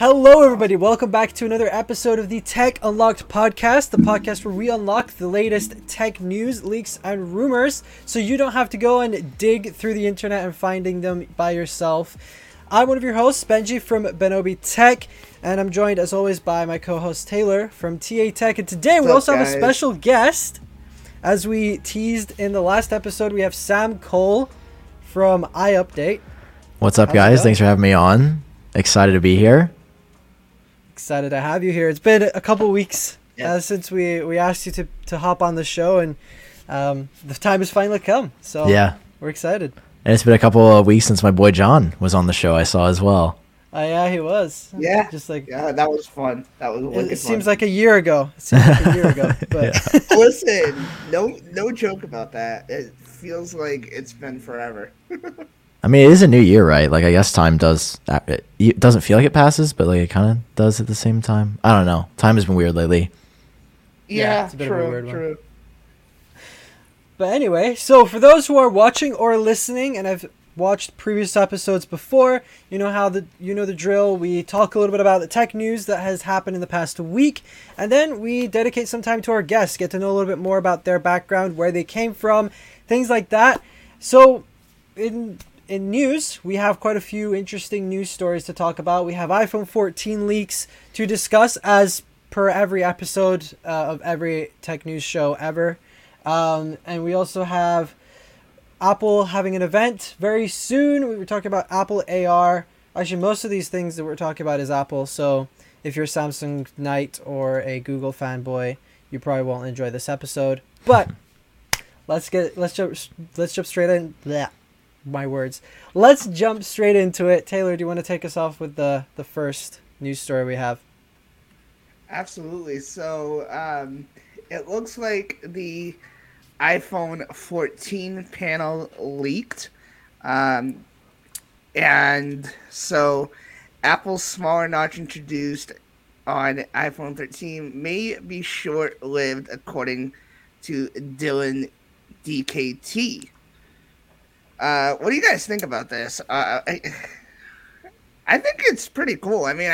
Hello everybody, welcome back to another episode of the Tech Unlocked podcast, the podcast where we unlock the latest tech news, leaks, and rumors so you don't have to go and dig through the internet and finding them by yourself. I'm one of your hosts, Benji from benobi tech, and I'm joined as always by my co-host Taylor from ta tech. And today we also have a special guest. As we teased in the last episode, we have Sam Kohl from iUpdate. What's up guys, thanks for having me on. Excited to be here. Excited to have you here. It's been a couple weeks since we asked you to hop on the show, and the time has finally come, so yeah, we're excited. And it's been a couple of weeks since my boy John was on the show, I saw as well. Oh yeah, he was. Yeah, just like, yeah, that was fun. That was it seems fun. Like a year ago. It seems like a year ago, but listen, no joke about that. It feels like it's been forever. I mean, it is a new year, right? Like, I guess time does, it doesn't feel like it passes, but like it kind of does at the same time. I don't know. Time has been weird lately. Yeah, it's a bit of a weird one. But anyway, so for those who are watching or listening and have watched previous episodes before, you know how the drill. We talk a little bit about the tech news that has happened in the past week, and then we dedicate some time to our guests, get to know a little bit more about their background, where they came from, things like that. So In news, we have quite a few interesting news stories to talk about. We have iPhone 14 leaks to discuss as per every episode of every tech news show ever. And we also have Apple having an event very soon. We were talking about Apple AR. Actually, most of these things that we're talking about is Apple. So if you're a Samsung Knight or a Google fanboy, you probably won't enjoy this episode. But let's jump straight in. Blech. My words. Let's jump straight into it. Taylor, do you want to take us off with the first news story we have? Absolutely. So it looks like the iPhone 14 panel leaked. And so Apple's smaller notch introduced on iPhone 13 may be short-lived, according to Dylan dkt. What do you guys think about this? I think it's pretty cool. I mean,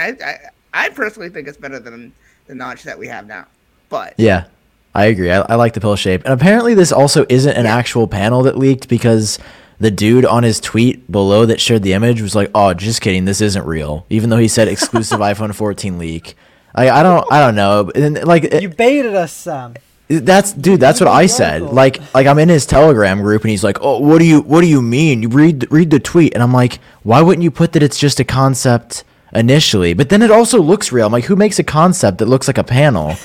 I personally think it's better than the notch that we have now. But yeah, I agree. I like the pill shape. And apparently this also isn't an actual panel that leaked, because the dude on his tweet below that shared the image was like, "Oh, just kidding. This isn't real." Even though he said exclusive iPhone 14 leak. I don't know. And like, you baited us, Sam. That's what I said. Like I'm in his Telegram group and he's like, "Oh, what do you mean? You read the tweet." And I'm like, "Why wouldn't you put that it's just a concept initially?" But then it also looks real. I'm like, "Who makes a concept that looks like a panel?"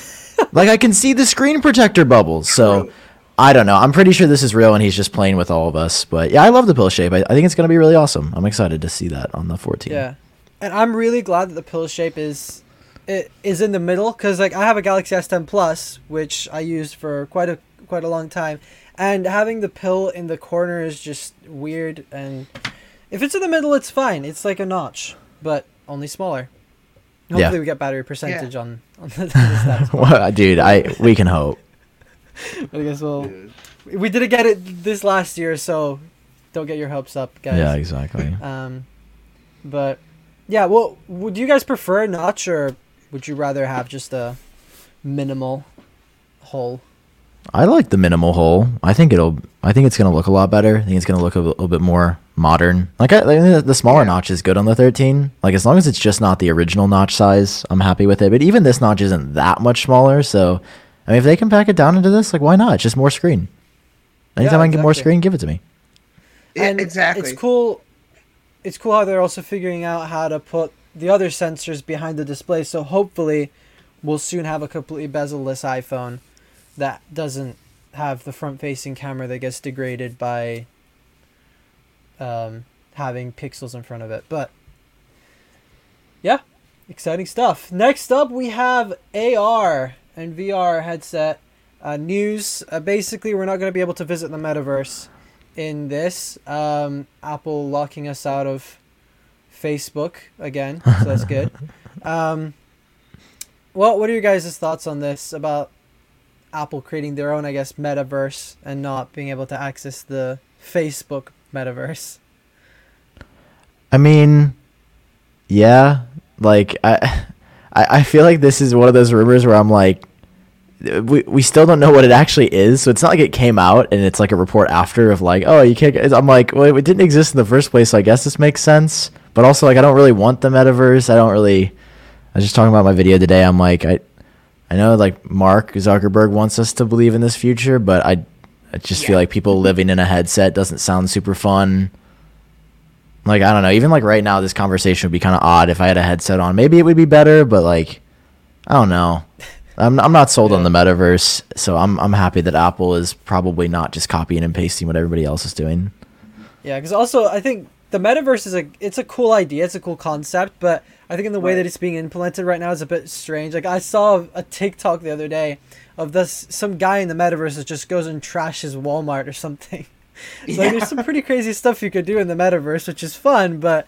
Like, I can see the screen protector bubbles. So I don't know. I'm pretty sure this is real and he's just playing with all of us. But yeah, I love the pill shape. I think it's going to be really awesome. I'm excited to see that on the 14. Yeah. And I'm really glad that the pill shape is in the middle, because like, I have a Galaxy S10 Plus, which I used for quite a long time, and having the pill in the corner is just weird. And if it's in the middle, it's fine. It's like a notch, but only smaller. Hopefully we get battery percentage on the well, dude, we can hope. I guess we didn't get it this last year, so don't get your hopes up, guys. Yeah, exactly. But yeah, well, would you guys prefer a notch, or would you rather have just a minimal hole? I like the minimal hole. I think it's gonna look a lot better. I think it's gonna look a little bit more modern. Like the smaller notch is good on the 13. Like, as long as it's just not the original notch size, I'm happy with it. But even this notch isn't that much smaller. So, I mean, if they can pack it down into this, like, why not? It's just more screen. Anytime I can get more screen, give it to me. Yeah, and exactly. It's cool. It's cool how they're also figuring out how to put the other sensors behind the display, so hopefully we'll soon have a completely bezel-less iPhone that doesn't have the front-facing camera that gets degraded by having pixels in front of it. But yeah, exciting stuff. Next up, we have AR and VR headset news. Basically, we're not going to be able to visit the metaverse in this. Apple locking us out of Facebook again, so that's good. Well, what are your guys' thoughts on this, about Apple creating their own, I guess, metaverse and not being able to access the Facebook metaverse? I mean, yeah, Like, I feel like this is one of those rumors where I'm like, we still don't know what it actually is. So it's not like it came out and it's like a report after of like, oh, you can't. I'm like, well, it didn't exist in the first place, so I guess this makes sense. But also, like, I don't really want the metaverse. I don't really. I was just talking about my video today. I'm like, I know, like, Mark Zuckerberg wants us to believe in this future, but I just feel like people living in a headset doesn't sound super fun. Like, I don't know. Even, like, right now, this conversation would be kind of odd if I had a headset on. Maybe it would be better, but, like, I don't know. I'm not sold on the metaverse, so I'm happy that Apple is probably not just copying and pasting what everybody else is doing. Yeah, because also I think the metaverse is it's a cool idea, it's a cool concept, but I think in the way that it's being implemented right now is a bit strange. Like, I saw a TikTok the other day of some guy in the metaverse that just goes and trashes Walmart or something. Like, there's some pretty crazy stuff you could do in the metaverse, which is fun, but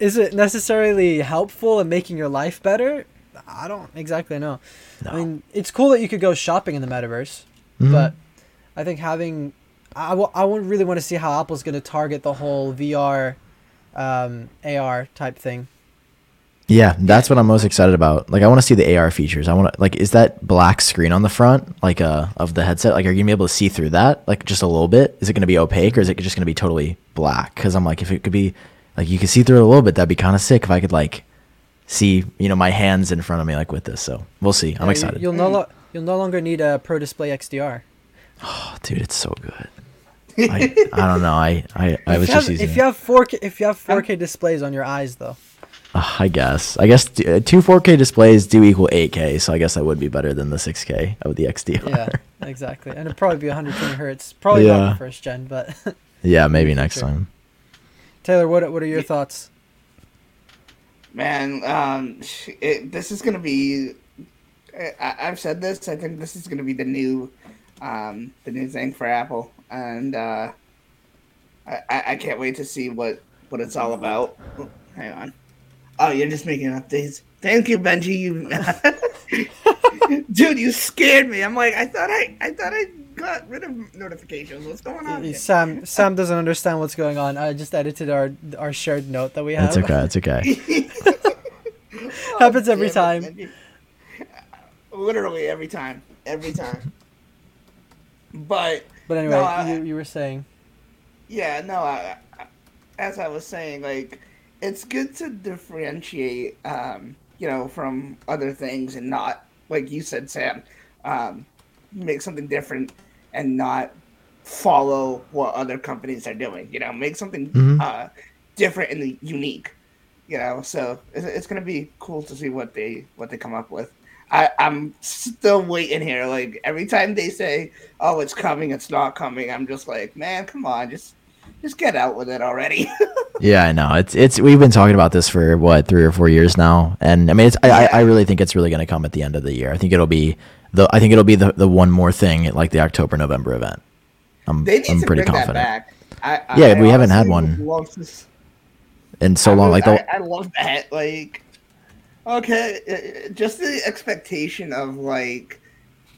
is it necessarily helpful in making your life better? I don't exactly know. No. I mean, it's cool that you could go shopping in the metaverse, but I think I wouldn't really want to see how Apple's going to target the whole VR, AR type thing. Yeah, that's what I'm most excited about. Like, I want to see the AR features. I want to, like, is that black screen on the front, like, of the headset? Like, are you going to be able to see through that, like, just a little bit? Is it going to be opaque, or is it just going to be totally black? Because I'm like, if it could be, like, you could see through it a little bit, that'd be kind of sick if I could, like, see, you know, my hands in front of me, like, with this. So we'll see. I'm excited. You'll no longer need a Pro Display XDR. Oh, dude, it's so good. I don't know. I was just using. If you have 4K displays on your eyes, though. I guess two 4K displays do equal 8K, so I guess that would be better than the 6K of the XDR. Yeah, exactly. And it'd probably be 120 hertz. Probably not the first gen, but yeah, maybe next time. Taylor, what are your thoughts? Man, this is going to be, I've said this, I think this is going to be the new thing for Apple. And I can't wait to see what it's all about. Hang on. Oh, you're just making updates. Thank you, Benji. Dude, you scared me. I'm like, I thought I got rid of notifications. What's going on here? Sam doesn't understand what's going on. I just edited our shared note that we have. It's okay. Happens every time. Benji. Literally every time. But anyway, no, you were saying. Yeah, no. As I was saying, like, it's good to differentiate, you know, from other things and not, like you said, Sam, make something different and not follow what other companies are doing. You know, make something different and unique. You know, so it's going to be cool to see what they come up with. I'm still waiting here. Like, every time they say, "Oh, it's coming," it's not coming. I'm just like, man, come on, just get out with it already. Yeah, I know. It's we've been talking about this for what, 3 or 4 years now, and I mean, I really think it's really going to come at the end of the year. I think it'll be the one more thing at, like, the October-November event. I'm pretty confident. That back. We haven't had one in so long. I love that. Like, okay, just the expectation of, like,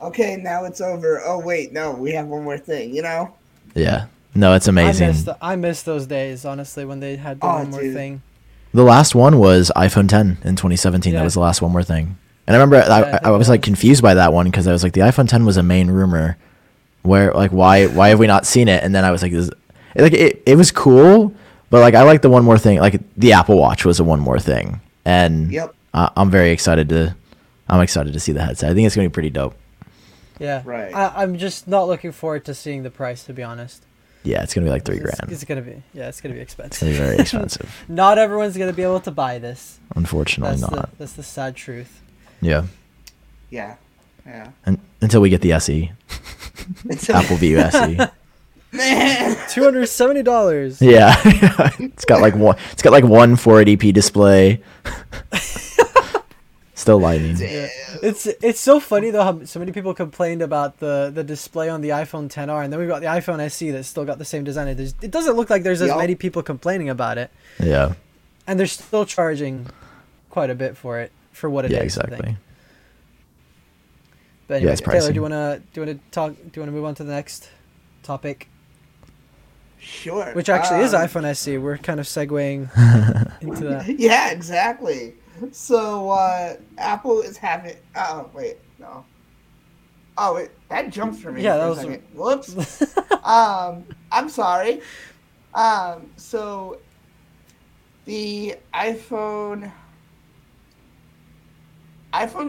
okay, now it's over. Oh wait, no, we have one more thing. You know? Yeah. No, it's amazing. I miss those days, honestly, when they had the one more thing. The last one was iPhone 10 in 2017. Yeah. That was the last one more thing. And I remember I was, like, confused by that one because I was like, the iPhone 10 was a main rumor. Where, like, why have we not seen it? And then I was like, it was cool, but, like, I like the one more thing. Like, the Apple Watch was a one more thing, and I'm excited to see the headset. I think it's going to be pretty dope. Yeah, right. I'm just not looking forward to seeing the price, to be honest. Yeah, it's going to be like $3,000. It's going to be expensive. It's going to be very expensive. Not everyone's going to be able to buy this. Unfortunately, that's the sad truth. Yeah. And until we get the SE. Apple View SE. Man, $270. Yeah. It's got like one 480p display. Still lightning. Yeah. It's so funny though how so many people complained about the display on the iPhone XR, and then we've got the iPhone SE that's still got the same design. It doesn't look like there's as many people complaining about it. Yeah. And they're still charging quite a bit for it for what it is. Yeah, exactly. But anyway, Taylor, do you wanna move on to the next topic? Sure. Which actually is iPhone SE. We're kind of segueing into that. Yeah, exactly. So Apple is having. Oh wait, no. Oh, wait, that jumped for me. Yeah, that was. Whoops. I'm sorry. So the iPhone's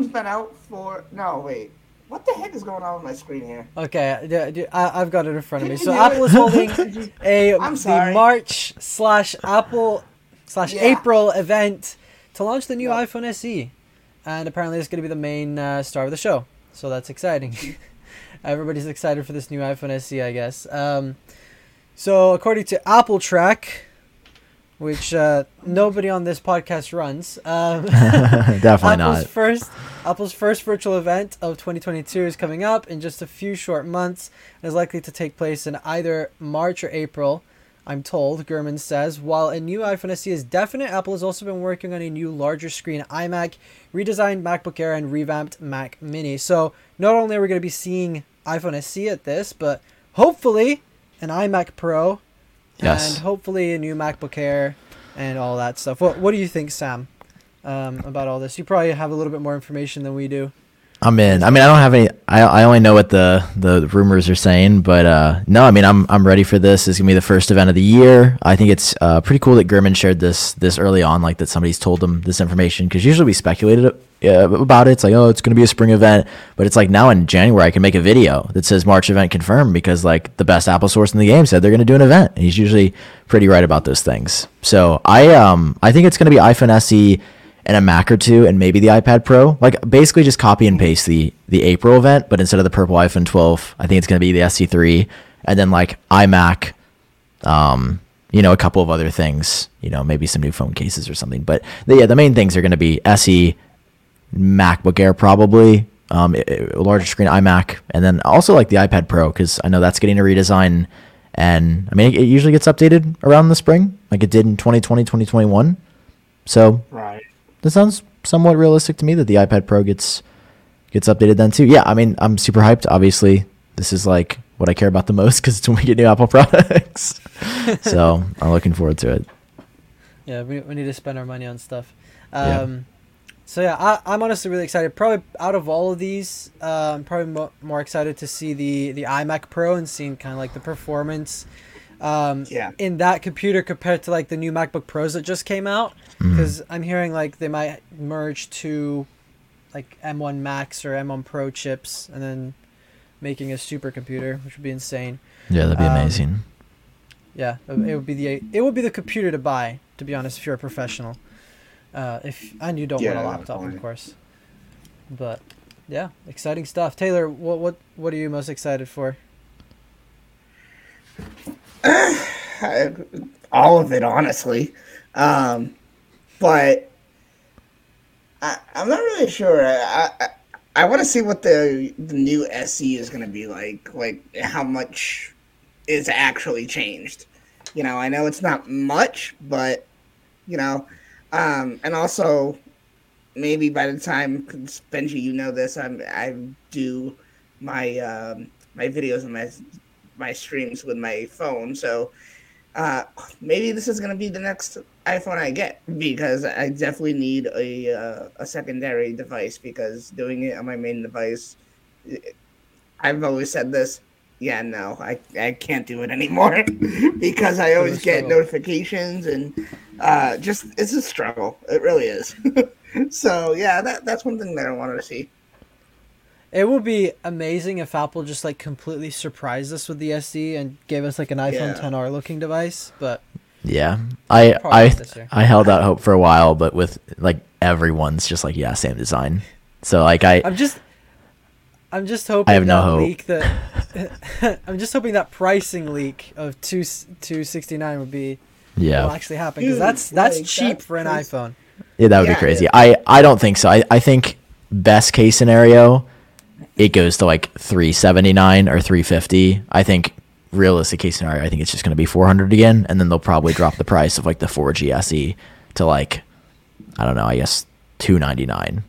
been out for. No, wait. What the heck is going on with my screen here? Okay, I've got it in front of me. So Apple is holding the March/Apple/April event to launch the new iPhone SE, and apparently it's going to be the main star of the show. So that's exciting. Everybody's excited for this new iPhone SE, I guess. So according to Apple Track, which nobody on this podcast runs. Definitely not. Apple's first virtual event of 2022 is coming up in just a few short months and is likely to take place in either March or April, I'm told, Gurman says. While a new iPhone SE is definite, Apple has also been working on a new larger screen iMac, redesigned MacBook Air, and revamped Mac Mini. So not only are we going to be seeing iPhone SE at this, but hopefully an iMac Pro. Yes. And hopefully a new MacBook Air and all that stuff. What do you think, Sam, about all this? You probably have a little bit more information than we do. I'm in. I mean, I don't have any. I only know what the rumors are saying, but no. I mean, I'm ready for this. It's gonna be the first event of the year. I think it's pretty cool that Gurman shared this early on, like that somebody's told them this information, because usually we speculated about it. It's like, oh, it's gonna be a spring event, but it's like now in January I can make a video that says March event confirmed, because like the best Apple source in the game said they're gonna do an event. And he's usually pretty right about those things. So I think it's gonna be iPhone SE and a Mac or two, and maybe the iPad Pro. Like, basically just copy and paste the April event, but instead of the purple iPhone 12, I think it's going to be the SE3, and then, like, iMac, a couple of other things, maybe some new phone cases or something. But, the main things are going to be SE, MacBook Air probably, larger screen iMac, and then also, like, the iPad Pro, because I know that's getting a redesign, and, I mean, it usually gets updated around the spring, like it did in 2020, 2021. So... Right. That sounds somewhat realistic to me that the iPad Pro gets updated then too. Yeah, I mean, I'm super hyped. Obviously, this is like what I care about the most because it's when we get new Apple products. So I'm looking forward to it. Yeah, we need to spend our money on stuff. So yeah, I'm honestly really excited. Probably out of all of these, I'm probably more excited to see the iMac Pro and seeing kind of like the performance in that computer compared to like the new MacBook Pros that just came out, because I'm hearing like they might merge to like M1 Max or M1 Pro chips and then making a supercomputer, which would be insane. Yeah, that'd be amazing. Yeah, it would be the computer to buy, to be honest, if you're a professional. You don't want a laptop, of course. But yeah, exciting stuff. Taylor, what are you most excited for? All of it, honestly, but I'm not really sure. I want to see what the new SE is going to be like how much is actually changed. I know it's not much, but and also maybe by the time, cause Benji, this, I do my videos and my streams with my phone, so maybe this is going to be the next iPhone I get, because I definitely need a secondary device, because doing it on my main device, I've always said this, I can't do it anymore because I always get notifications and just, it's a struggle. It really is. So yeah, that's one thing that I wanted to see. It would be amazing if Apple just like completely surprised us with the SE and gave us like an iPhone 10R looking device, but I held out hope for a while, but with like everyone's just like same design. So like I'm just hoping I have no hope. I'm just hoping that pricing leak of $269 would be will actually happen, because that's like, cheap for an iPhone. Yeah, that would be crazy. I don't think so. I think best case scenario, it goes to like $379 or $350. I think realistic case scenario, I think it's just going to be $400 again, and then they'll probably drop the price of like the 4G SE to like, I don't know, I guess $299.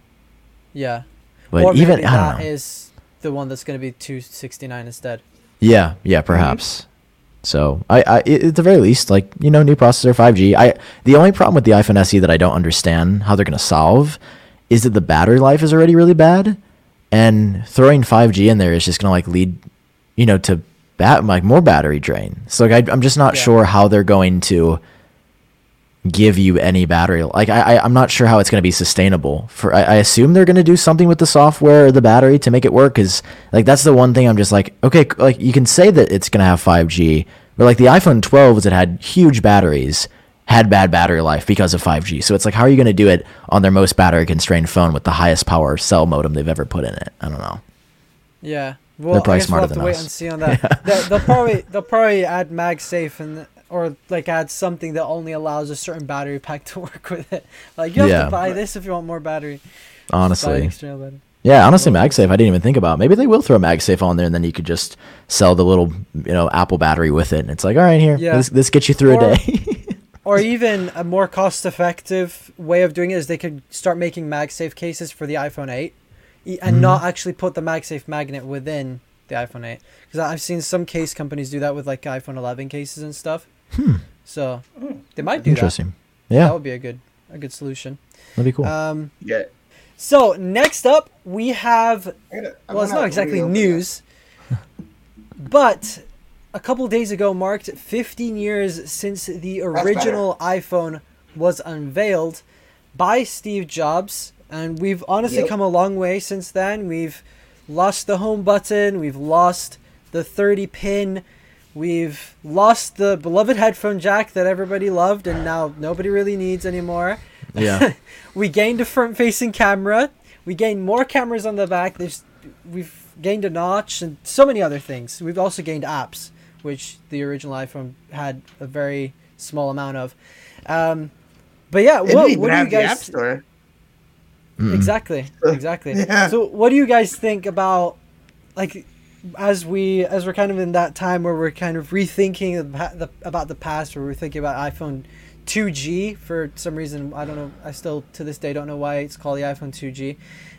Yeah, but or even I don't know, is the one that's going to be $269 instead. Yeah, perhaps. So at the very least, like, you know, new processor, 5G. The only problem with the iPhone SE that I don't understand how they're going to solve is that the battery life is already really bad, and throwing 5G in there is just going to like lead, you know, to like more battery drain. So like I'm just not sure how they're going to give you any battery. Like I'm not sure how it's going to be sustainable. For I assume they're going to do something with the software or the battery to make it work, because like that's the one thing I'm just like, okay, like you can say that it's going to have 5G, but like the iPhone 12s that had huge batteries had bad battery life because of 5G. So it's like, how are you going to do it on their most battery constrained phone with the highest power cell modem they've ever put in it? I don't know. Yeah, well, they're probably smarter than us. We'll have to wait and see on that. Yeah. They'll probably add MagSafe and. Or like add something that only allows a certain battery pack to work with it. Like you have to buy this if you want more battery. Honestly. Battery. Yeah, honestly, MagSafe I didn't even think about. Maybe they will throw MagSafe on there, and then you could just sell the little, you know, Apple battery with it, and it's like, all right, here, this gets you through a day. Or even a more cost-effective way of doing it is they could start making MagSafe cases for the iPhone 8, and not actually put the MagSafe magnet within the iPhone 8, because I've seen some case companies do that with like iPhone 11 cases and stuff. So they might do that. Yeah, that would be a good solution. That'd be cool. So next up we have it's not exactly news, but a couple days ago marked 15 years since the original iPhone was unveiled by Steve Jobs, and we've honestly come a long way since then. We've lost the home button, we've lost the 30 pin, we've lost the beloved headphone jack that everybody loved and now nobody really needs anymore. Yeah. We gained a front-facing camera. We gained more cameras on the back. We've gained a notch and so many other things. We've also gained apps, which the original iPhone had a very small amount of. But yeah, what do you guys... App Store. Exactly. Yeah. So what do you guys think about... like? As we're kind of in that time where we're kind of rethinking about the past, where we're thinking about iPhone 2G for some reason. I don't know. I still to this day don't know why it's called the iPhone 2G.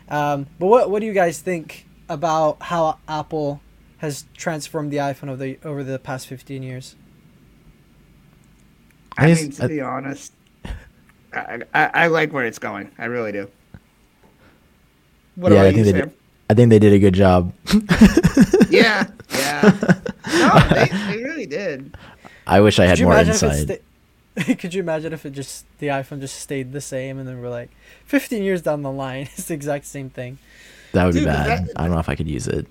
But what do you guys think about how Apple has transformed the iPhone over the past 15 years? I mean, to be honest, I like where it's going. I really do. What about you, Sam? I think they did a good job. No, they really did. I wish I had more insight. Could you imagine if the iPhone just stayed the same, and then we're like 15 years down the line, it's the exact same thing? That would be bad. I don't know if I could use it.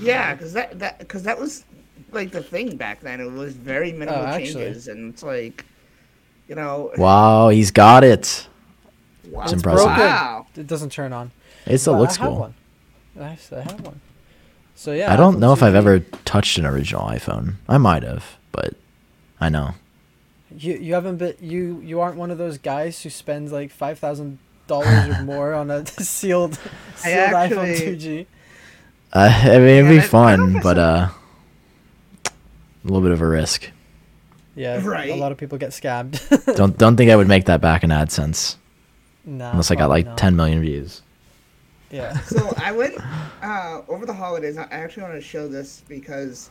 Yeah, because that was like the thing back then. It was very minimal changes, and it's like, you know. Wow, he's got it. Wow. It's impressive. Wow. It doesn't turn on. It still looks cool. I have one. So yeah. I don't know if I've ever touched an original iPhone. I might have, but I know. You haven't been you aren't one of those guys who spends like $5,000 or more on a sealed iPhone 2G. I mean, it'd be fun, but a little bit of a risk. Yeah, right. A lot of people get scammed. Don't think I would make that back in AdSense. No. Unless I got 10 million views. Yeah. So I went over the holidays. I actually want to show this because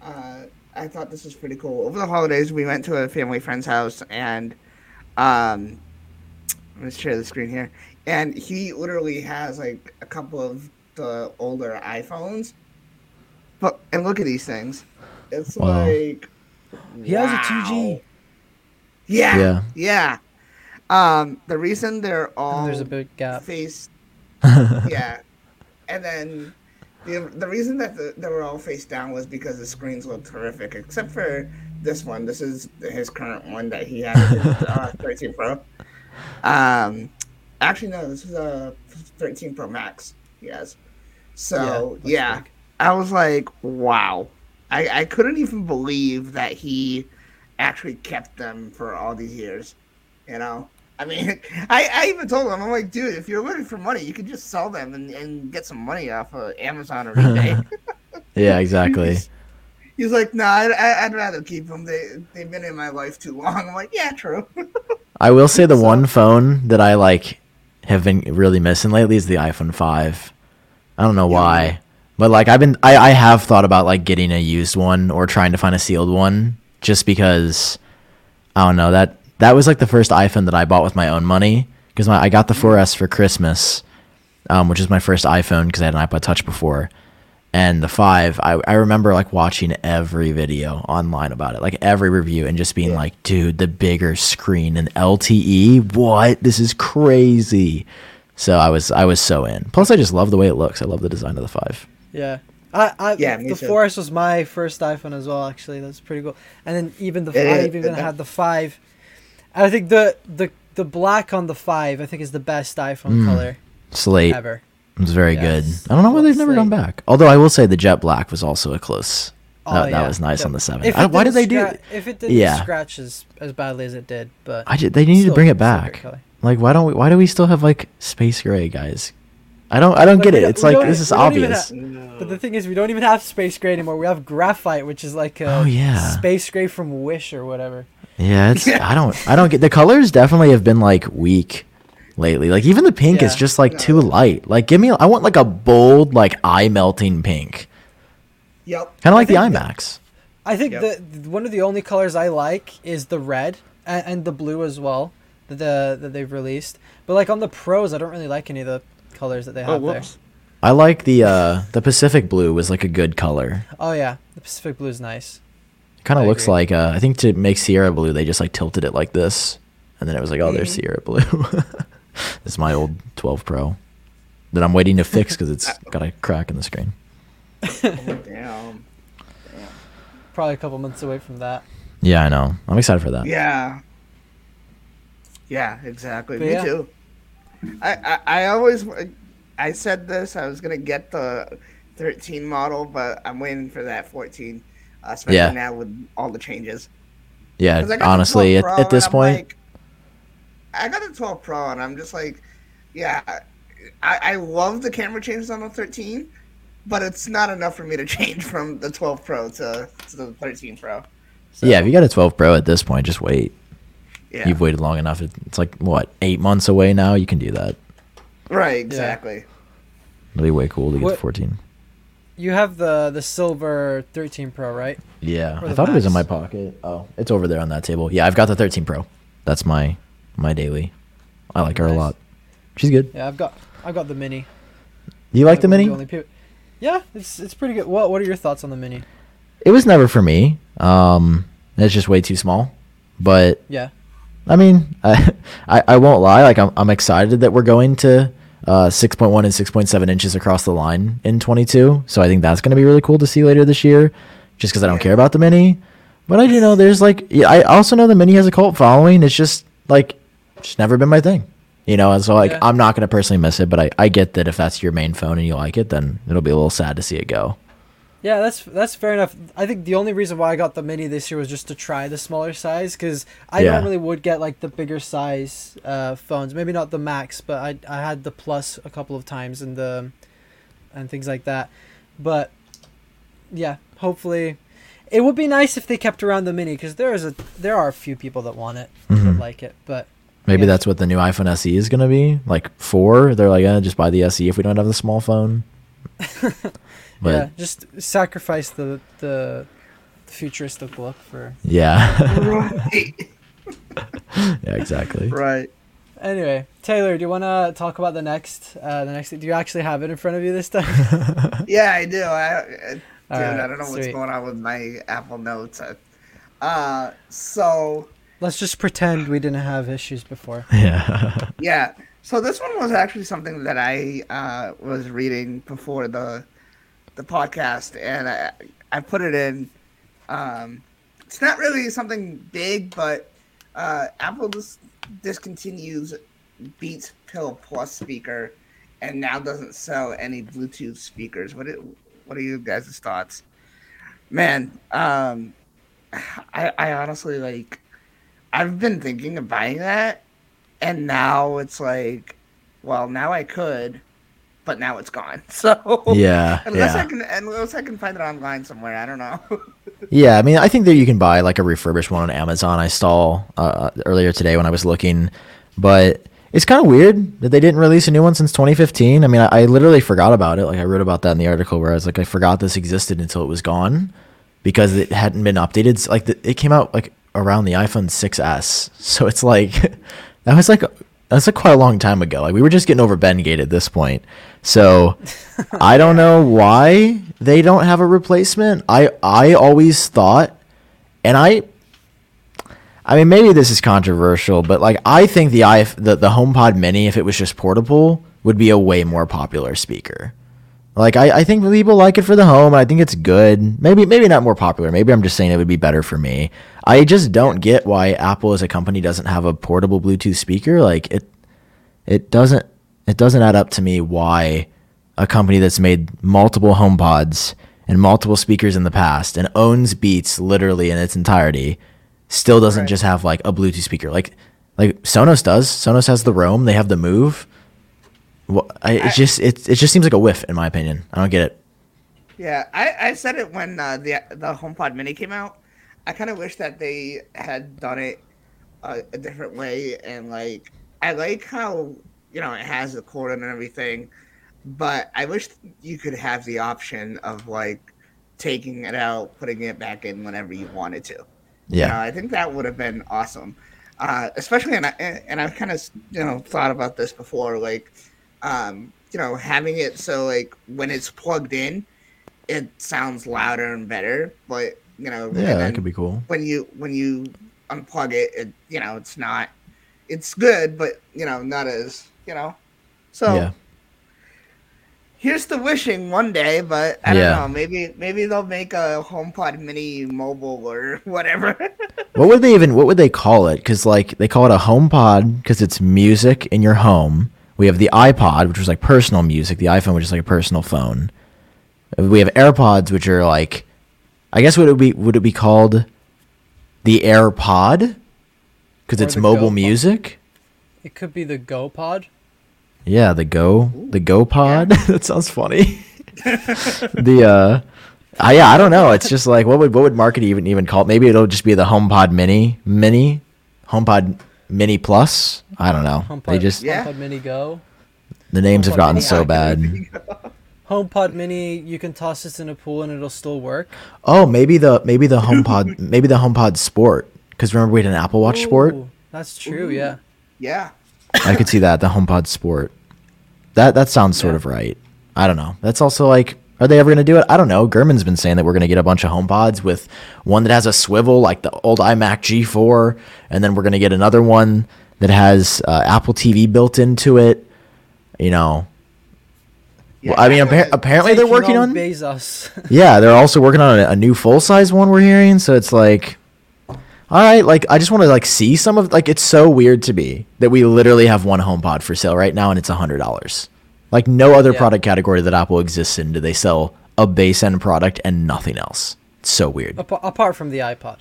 I thought this was pretty cool. Over the holidays, we went to a family friend's house, and I'm gonna share the screen here. And he literally has like a couple of the older iPhones, and look at these things. It's like he has a 2G. Yeah. The reason they're all there's a big gap. Yeah, and then the reason that they were all face down was because the screens looked horrific, except for this one. This is his current one that he has, 13 Pro. Actually, no, this is a 13 Pro Max he has. So yeah, I was like, wow, I couldn't even believe that he actually kept them for all these years, you know. I mean, I even told him, I'm like, dude, if you're looking for money, you can just sell them and get some money off of Amazon or eBay. Yeah, exactly. He's like, no, I'd rather keep them. They've been in my life too long. I'm like, yeah, true. I will say the one phone that I like have been really missing lately is the iPhone 5. I don't know why. But like I have thought about like getting a used one or trying to find a sealed one, just because I don't know, that was like the first iPhone that I bought with my own money, because I got the 4S for Christmas, which is my first iPhone because I had an iPod Touch before, and the 5 I remember like watching every video online about it, like every review, and just being like, dude, the bigger screen and LTE, what? This is crazy. So I was so in. Plus I just love the way it looks. I love the design of the 5. Yeah. The 4S was my first iPhone as well, actually. That's pretty cool. And then even the 5 had the 5. And I think the black on the 5 I think is the best iPhone color slate ever. It was very good. I don't know why they've never gone back. Although I will say the jet black was also a close. That was nice on the 7. Why did they do it? If it didn't scratch as badly as it did, but they need to bring it back. Like why do we still have like space gray, guys? I don't get it. It's like this is obvious. But the thing is, we don't even have space gray anymore. We have graphite, which is like space gray from Wish or whatever. Yeah, it's I don't get the colors. Definitely have been like weak lately. Like even the pink is just like too light. Like I want like a bold, like eye melting pink. Yep. Kind of like the iMacs. I think the one of the only colors I like is the red and the blue as well that they've released. But like on the Pros, I don't really like any of the colors that they have there. I like the Pacific blue was like a good color. Oh yeah, the Pacific blue is nice. It kind of looks like I think to make Sierra blue they just like tilted it like this, and then it was like, oh, there's Sierra blue. This is my old 12 Pro that I'm waiting to fix because it's got a crack in the screen. Damn. Probably a couple months away from that. Yeah, I know. I'm excited for that. Yeah, exactly. But me too. I always, I said this, I was going to get the 13 model, but I'm waiting for that 14, especially now with all the changes. Yeah, honestly, at this point. Like, I got a 12 Pro, and I'm just like, I love the camera changes on the 13, but it's not enough for me to change from the 12 Pro to the 13 Pro. So. Yeah, if you got a 12 Pro at this point, just wait. Yeah. You've waited long enough. It's like, what, 8 months away now? You can do that. Right, exactly. It'll be way cool to get the 14. You have the silver 13 Pro, right? Yeah. I thought it was in my pocket. Oh, it's over there on that table. Yeah, I've got the 13 Pro. That's my daily. I like her a lot. She's good. Yeah, I've got the Mini. Do you like the Mini? Yeah, it's pretty good. What are your thoughts on the Mini? It was never for me. It's just way too small. But yeah. I mean, I won't lie. Like I'm excited that we're going to 6.1 and 6.7 inches across the line in 22. So I think that's going to be really cool to see later this year. Just because I don't care about the Mini, but I do know there's like. I also know the Mini has a cult following. It's just like, it's never been my thing, you know. And so like, I'm not going to personally miss it. But I get that if that's your main phone and you like it, then it'll be a little sad to see it go. Yeah, that's fair enough. I think the only reason why I got the Mini this year was just to try the smaller size, because I normally would get like the bigger size phones. Maybe not the Max, but I had the Plus a couple of times and things like that. But yeah, hopefully it would be nice if they kept around the Mini, because there are a few people that want it, that like it. But maybe that's what the new iPhone SE is gonna be like. 4, they're like, just buy the SE if we don't have the small phone. But just sacrifice the futuristic look for right. Yeah, exactly. Right. Anyway, Taylor, do you want to talk about the next? Do you actually have it in front of you this time? Yeah, I do. I don't know what's going on with my Apple Notes. So let's just pretend we didn't have issues before. Yeah. Yeah. So this one was actually something that I was reading before the podcast, and I put it in. It's not really something big, but Apple discontinues Beats Pill Plus speaker, and now doesn't sell any Bluetooth speakers. What are you guys' thoughts? Man, I honestly, like, I've been thinking of buying that, and now it's like, well, now I could, but now it's gone. So unless I can find it online somewhere, I don't know. Yeah, I mean, I think that you can buy like a refurbished one on Amazon. I saw earlier today when I was looking, but It's kind of weird that they didn't release a new one since 2015. I mean, I literally forgot about it. Like, I wrote about that in the article where I was like, I forgot this existed until it was gone because it hadn't been updated. Like, it came out like around the iPhone 6S. So it's like, that's like quite a long time ago. Like, we were just getting over Ben Gate at this point. So I don't know why they don't have a replacement. I always thought, and I mean, maybe this is controversial, but like, I think the HomePod Mini, if it was just portable, would be a way more popular speaker. Like, I think people like it for the home. I think it's good. Maybe not more popular. Maybe I'm just saying it would be better for me. I just don't get why Apple as a company doesn't have a portable Bluetooth speaker. Like, it doesn't add up to me why a company that's made multiple HomePods and multiple speakers in the past and owns Beats literally in its entirety still doesn't just have like a Bluetooth speaker like Sonos does. Sonos has the Roam. They have the Move. Well, it just seems like a whiff in my opinion. I don't get it. Yeah, I said it when the HomePod Mini came out. I kind of wish that they had done it a different way, and like, I like how, you know, it has the cord and everything, but I wish you could have the option of like taking it out, putting it back in whenever you wanted to. Yeah, I think that would have been awesome, especially and I've kind of, you know, thought about this before, like, you know, having it so like when it's plugged in, it sounds louder and better. But you know, yeah, that could be cool. When you unplug it, you know, it's not, it's good, but you know, not as, you know. So yeah. Here's the wishing one day, but I don't know. Maybe they'll make a HomePod Mini mobile or whatever. What would they call it? Because like, they call it a HomePod because it's music in your home. We have the iPod, which was like personal music. The iPhone, which is like a personal phone. We have AirPods, which are like, I guess would it be called the AirPod because it's mobile music? It could be the GoPod. Yeah, the GoPod. Yeah. That sounds funny. Yeah, I don't know. It's just like, what would market even call it? Maybe it'll just be the HomePod Mini, HomePod Mini Plus. I don't know. HomePod Mini Go. The names HomePod have gotten Mini so bad. HomePod Mini, you can toss this in a pool and it'll still work. Oh, maybe the HomePod maybe the HomePod Sport. Because remember we had an Apple Watch Sport. That's true. Ooh. Yeah. Yeah. I could see that, the HomePod Sport. That sounds sort of right. I don't know. That's also like, are they ever going to do it? I don't know. Gurman's been saying that we're going to get a bunch of HomePods with one that has a swivel like the old iMac G4, and then we're going to get another one that has Apple TV built into it. You know. Yeah, well, I mean, apparently they're working on Bezos. Yeah, they're also working on a new full-size one we're hearing, so it's like, all right, like, I just want to like see some of, like, it's so weird to me that we literally have one HomePod for sale right now and it's $100. Like, no other product category that Apple exists in do they sell a base end product and nothing else. It's so weird. Apart from the iPod,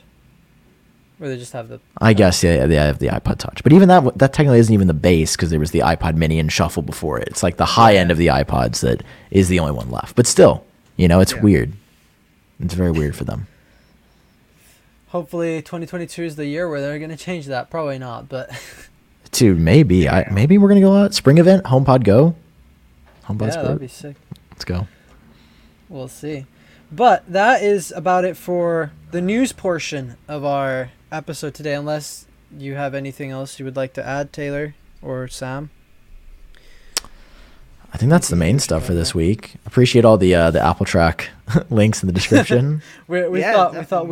where they just have the. I guess they have the iPod Touch, but even that technically isn't even the base because there was the iPod Mini and Shuffle before it. It's like the high end of the iPods that is the only one left. But still, you know, it's weird. It's very weird for them. Hopefully 2022 is the year where they're going to change that. Probably not, but... Dude, maybe. Yeah. Maybe we're going to go out. Spring event, HomePod Go. HomePod Sport. Yeah, that'd be sick. Let's go. We'll see. But that is about it for the news portion of our episode today, unless you have anything else you would like to add, Taylor or Sam. I think that's the main stuff for this week. Appreciate all the Apple Track links in the description. We thought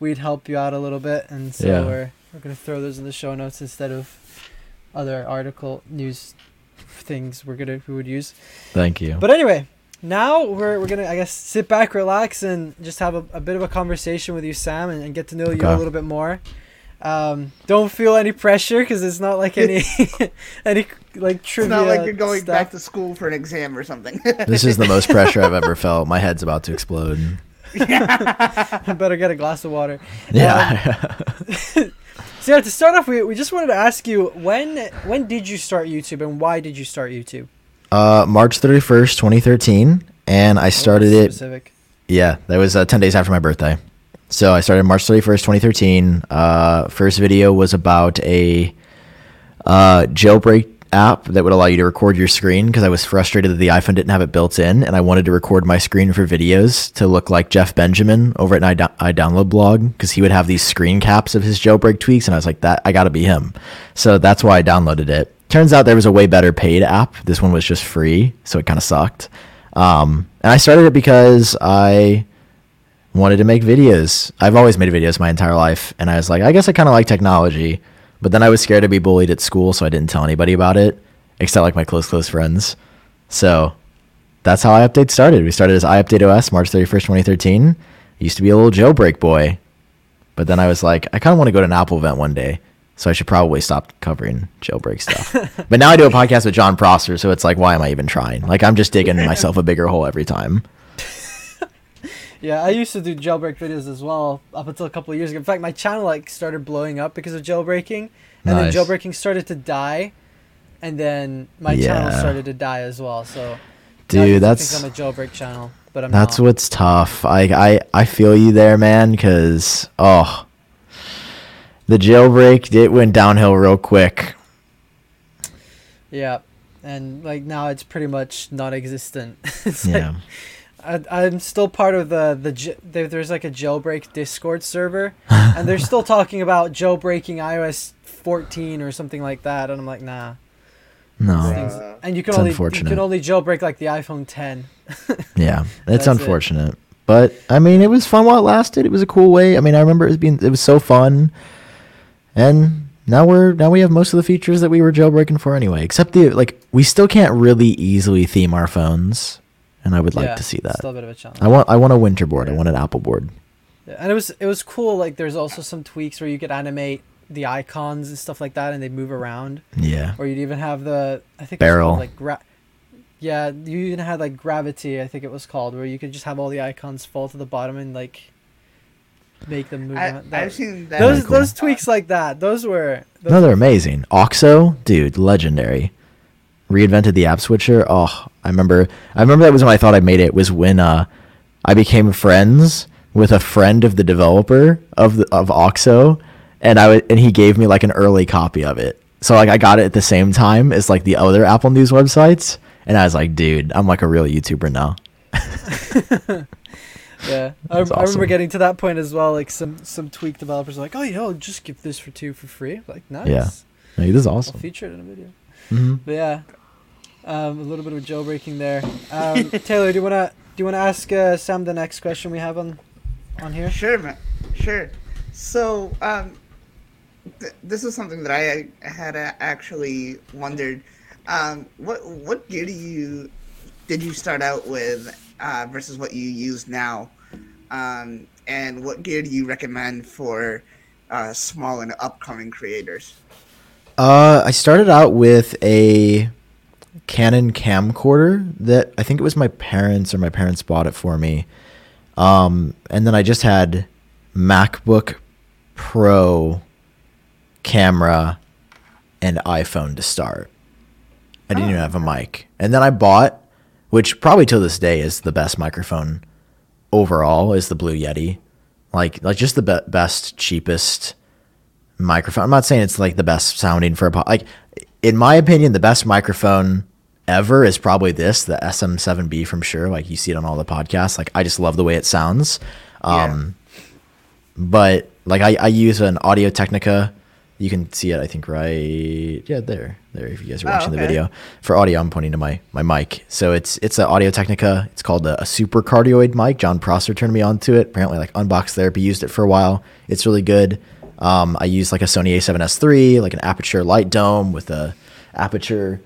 we'd help you out a little bit, and so we're gonna throw those in the show notes instead of other article news things we would use. Thank you. But anyway, now we're gonna, I guess, sit back, relax, and just have a bit of a conversation with you, Sam, and get to know you a little bit more. Don't feel any pressure because it's not like any like trivia. It's not like you're going back to school for an exam or something. This is the most pressure I've ever felt. My head's about to explode. Yeah. I better get a glass of water. Yeah. So to start off, we just wanted to ask you, when did you start YouTube and why did you start YouTube? March 31st, 2013, and I started it. Specific. Yeah, that was 10 days after my birthday. So I started March 31st, 2013. First video was about a jailbreak app that would allow you to record your screen, because I was frustrated that the iPhone didn't have it built in, and I wanted to record my screen for videos to look like Jeff Benjamin over at iDownload blog, because he would have these screen caps of his jailbreak tweaks, and I was like, that I gotta be him. So that's why I downloaded it. Turns out there was a way better paid app. This one was just free, so it kind of sucked. And I started it because I wanted to make videos. I've always made videos my entire life, and I was like, I guess I kind of like technology. But then I was scared to be bullied at school, so I didn't tell anybody about it, except like my close friends. So that's how iUpdate started. We started as iUpdate OS, March 31st, 2013. I used to be a little jailbreak boy, but then I was like, I kind of want to go to an Apple event one day, so I should probably stop covering jailbreak stuff. But now I do a podcast with John Prosser, so it's like, why am I even trying? Like, I'm just digging myself a bigger hole every time. Yeah, I used to do jailbreak videos as well up until a couple of years ago. In fact, my channel like started blowing up because of jailbreaking, and then jailbreaking started to die, and then my channel started to die as well. So, dude, that's think I'm a jailbreak channel, but I'm that's not. What's tough. I feel you there, man, because the jailbreak, it went downhill real quick. Yeah, and like now it's pretty much non-existent. Like, I'm still part of the there's like a jailbreak Discord server, and they're still talking about jailbreaking iOS 14 or something like that, and I'm like, nah. No. And you can only jailbreak like the iPhone 10. Yeah, it's unfortunate. But I mean, it was fun while it lasted. It was a cool way. I mean, I remember it was so fun, and now we have most of the features that we were jailbreaking for anyway, except we still can't really easily theme our phones. And I would like to see that. Still a bit of a challenge. I want a winter board. I want an Apple board. Yeah, and it was cool. Like, there's also some tweaks where you could animate the icons and stuff like that, and they move around. Yeah. Or you'd even have barrel. You even had like gravity, I think it was called, where you could just have all the icons fall to the bottom and like make them move. I've seen that. Those tweaks like that. Those were amazing. OXO, dude, legendary. Reinvented the app switcher. I remember that was when I thought I made it, was when I became friends with a friend of the developer of OXO, and he gave me like an early copy of it, so like I got it at the same time as like the other Apple news websites, and I was like, dude, I'm like a real YouTuber now. Yeah, I remember getting to that point as well. Like some tweak developers are like, oh, just give this for free. Like, nice. Yeah, hey, this is awesome. I'll feature it in a video. Mm-hmm. But yeah, a little bit of jailbreaking there. Taylor, do you wanna ask Sam the next question we have on here? Sure, man. Sure. So this is something that I had actually wondered. What gear did you start out with versus what you use now, and what gear do you recommend for small and upcoming creators? I started out with a Canon camcorder that I think it was my parents bought it for me. And then I just had MacBook Pro camera and iPhone to start. I didn't even have a mic. And then I bought, which probably till this day is the best microphone overall, is the Blue Yeti. Like just the best, cheapest microphone. I'm not saying it's like the best sounding for a pod. Like, in my opinion, the best microphone ever is probably the SM7B from Shure. Like, you see it on all the podcasts. Like, I just love the way it sounds. But like I use an Audio Technica. You can see it, I think, right? Yeah, there. If you guys are watching the video for audio, I'm pointing to my mic. So it's an Audio Technica. It's called a super cardioid mic. John Prosser turned me onto it. Apparently, like Unbox Therapy used it for a while. It's really good. I use like a Sony a7S III, like an Aperture Light Dome with a Aperture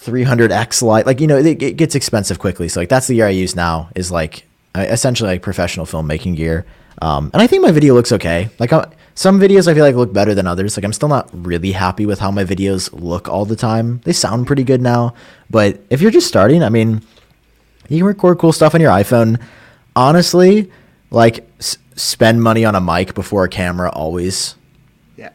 300X light. Like, it gets expensive quickly. So like, that's the gear I use now, is like essentially like professional filmmaking gear. And I think my video looks okay. Like, some videos I feel like look better than others. Like, I'm still not really happy with how my videos look all the time. They sound pretty good now, but if you're just starting, I mean, you can record cool stuff on your iPhone. Honestly, like, spend money on a mic before a camera always. Yeah.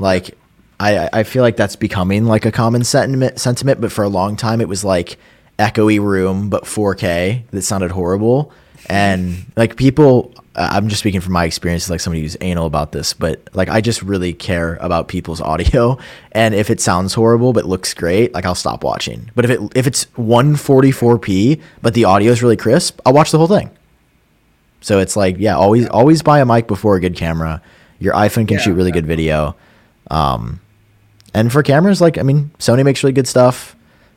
Like, I feel like that's becoming like a common sentiment, but for a long time it was like echoey room, but 4K that sounded horrible. And like people, I'm just speaking from my experience, like somebody who's anal about this, but like I just really care about people's audio. And if it sounds horrible but looks great, like I'll stop watching. But if it's 144p but the audio is really crisp, I'll watch the whole thing. So it's like, yeah, always buy a mic before a good camera. Your iPhone can shoot really good video. And for cameras, like, I mean, Sony makes really good stuff.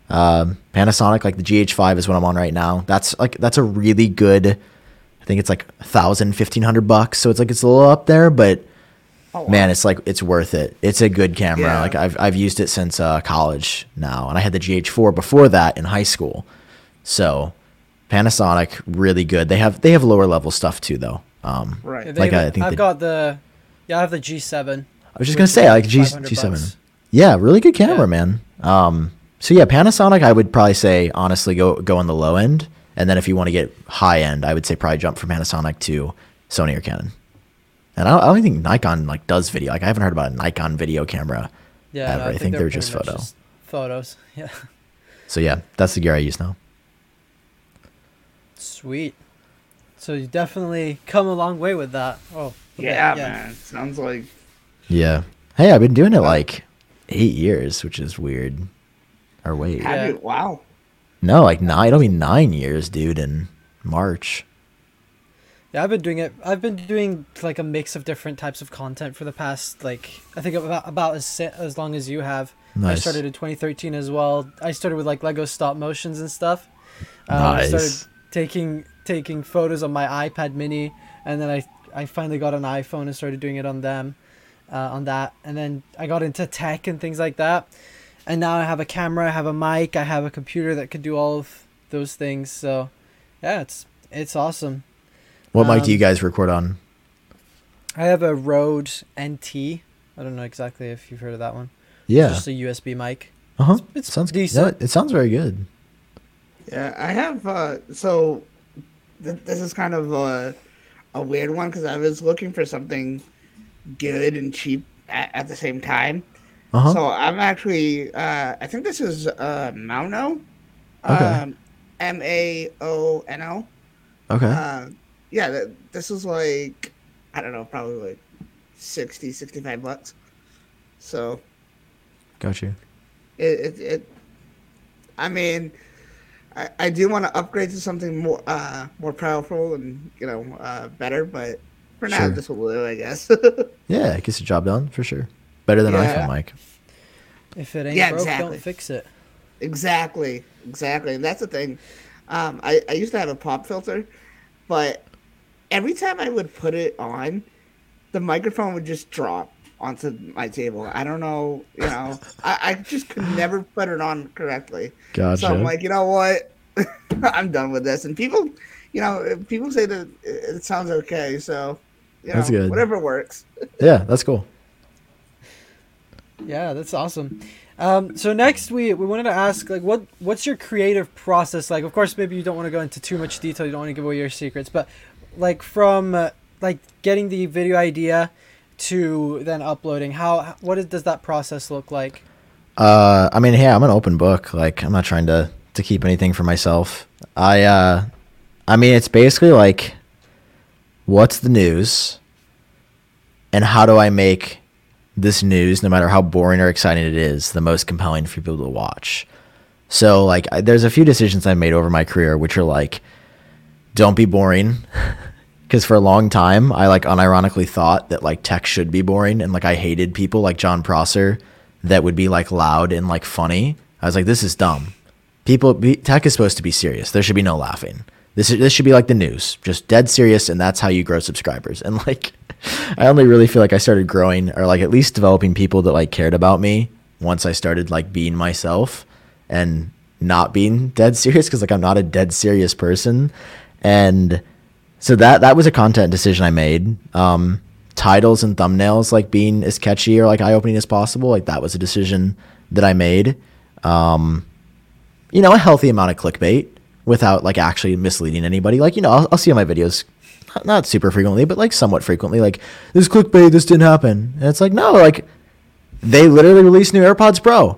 Panasonic, like the GH5 is what I'm on right now. That's a really good, I think it's like $1,500. So it's like, it's a little up there, but man, it's like, it's worth it. It's a good camera. Yeah. Like I've used it since college now. And I had the GH4 before that in high school. So Panasonic, really good. They have lower level stuff too though. Right. I have the G7. I was just going to say like G7. Yeah. Really good camera, man. So yeah, Panasonic, I would probably say, honestly, go on the low end. And then if you want to get high end, I would say probably jump from Panasonic to Sony or Canon. And I don't think Nikon like does video. Like I haven't heard about a Nikon video camera ever. No, I think they're just photo. Just photos. Yeah. So yeah, that's the gear I use now. Sweet. So you definitely come a long way with that. Oh. Okay. Yeah, man. It sounds like. Yeah. Hey, I've been doing it like 8 years, which is weird. Or wait. Wow. No, like 9. It'll be 9 years, dude, in March. Yeah, I've been doing it. I've been doing like a mix of different types of content for the past, like, I think about as long as you have. Nice. I started in 2013 as well. I started with like Lego stop motions and stuff. Nice. I started taking photos on my iPad Mini, and then I finally got an iPhone and started doing it on them, on that, and then I got into tech and things like that. And now I have a camera, I have a mic, I have a computer that could do all of those things. So, yeah, it's awesome. What mic do you guys record on? I have a Rode NT. I don't know exactly if you've heard of that one. Yeah. It's just a USB mic. Uh-huh. It sounds decent. No, it sounds very good. Yeah, I have, this is kind of a weird one because I was looking for something good and cheap at the same time. Uh-huh. So I'm actually, I think this is Mauno, okay. Maono. Okay. This is like, I don't know, probably like $60-$65. So. Got you. I do want to upgrade to something more powerful and, better, but for now, this will do, I guess. Yeah, it gets the job done for sure. Better than iPhone mic. If it ain't broke, don't fix it. Exactly. And that's the thing. I used to have a pop filter, but every time I would put it on, the microphone would just drop onto my table. I don't know, I just could never put it on correctly. Gotcha. So I'm like, you know what? I'm done with this. And people, people say that it sounds okay. So, that's good. Whatever works. Yeah, that's cool. Yeah, that's awesome. So next we wanted to ask, like, what's your creative process like? Of course, maybe you don't want to go into too much detail. You don't want to give away your secrets, but like from like getting the video idea to then uploading, does that process look like? I mean, hey, I'm an open book. Like, I'm not trying to keep anything for myself. I mean, it's basically like, what's the news, and how do I make this news, no matter how boring or exciting it is, the most compelling for people to watch. So like there's a few decisions I've made over my career, which are like, don't be boring. Cause for a long time, I like unironically thought that like tech should be boring. And like, I hated people like John Prosser that would be like loud and like funny. I was like, this is dumb. Tech is supposed to be serious. There should be no laughing. This should be like the news, just dead serious. And that's how you grow subscribers. And like, I only really feel like I started growing or like at least developing people that like cared about me once I started like being myself and not being dead serious. Cause like I'm not a dead serious person. And so that was a content decision I made. Titles and thumbnails, like being as catchy or like eye-opening as possible. Like that was a decision that I made. A healthy amount of clickbait without like actually misleading anybody. Like, I'll see my videos, not super frequently, but like somewhat frequently, like this clickbait, this didn't happen. And it's like, no, like they literally released new AirPods Pro.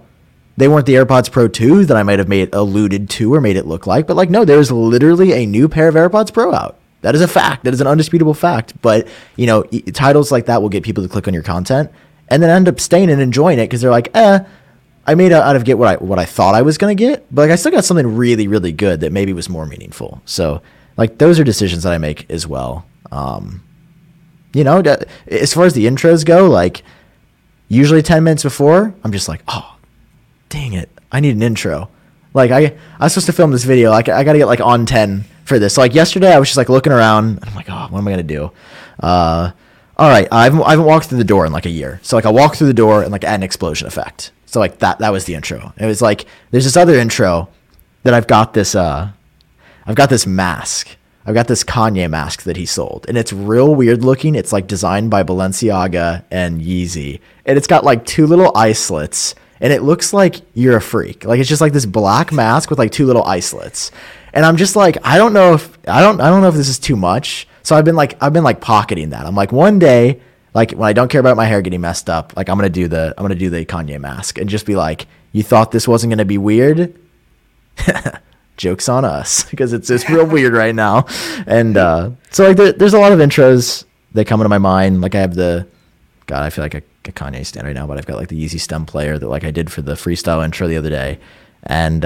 They weren't the AirPods Pro 2 that I might have alluded to or made it look like. But, like, no, there's literally a new pair of AirPods Pro out. That is a fact. That is an undisputable fact. But, you know, titles like that will get people to click on your content and then end up staying and enjoying it because they're like, I made out of get what I thought I was going to get. But, like, I still got something really, really good that maybe was more meaningful. So, like, those are decisions that I make as well. You know, as far as the intros go, like, usually 10 minutes before, I'm just like, oh, dang it, I need an intro. Like, I was supposed to film this video. Like, I got to get, like, on 10 for this. So, like, yesterday I was just, like, looking around. And I'm like, oh, what am I going to do? All right, I haven't walked through the door in, like, a year. So, like, I walked through the door and, like, I had an explosion effect. So, like, that was the intro. It was, like, there's this other intro that I've got this mask. I've got this Kanye mask that he sold, and it's real weird looking. It's, like, designed by Balenciaga and Yeezy, and it's got, like, two little eye slits. And it looks like you're a freak. Like, it's just like this black mask with, like, two little eye slits. And I'm just like, I don't know if this is too much. So I've been like pocketing that. I'm like, one day, like, when I don't care about my hair getting messed up, like, I'm gonna do the Kanye mask and just be like, you thought this wasn't gonna be weird? Joke's on us, because it's just real weird right now. And so, like, there's a lot of intros that come into my mind. Like, I have the God, I feel like a Kanye stand right now, but I've got, like, the Yeezy stem player that, like, I did for the freestyle intro the other day. And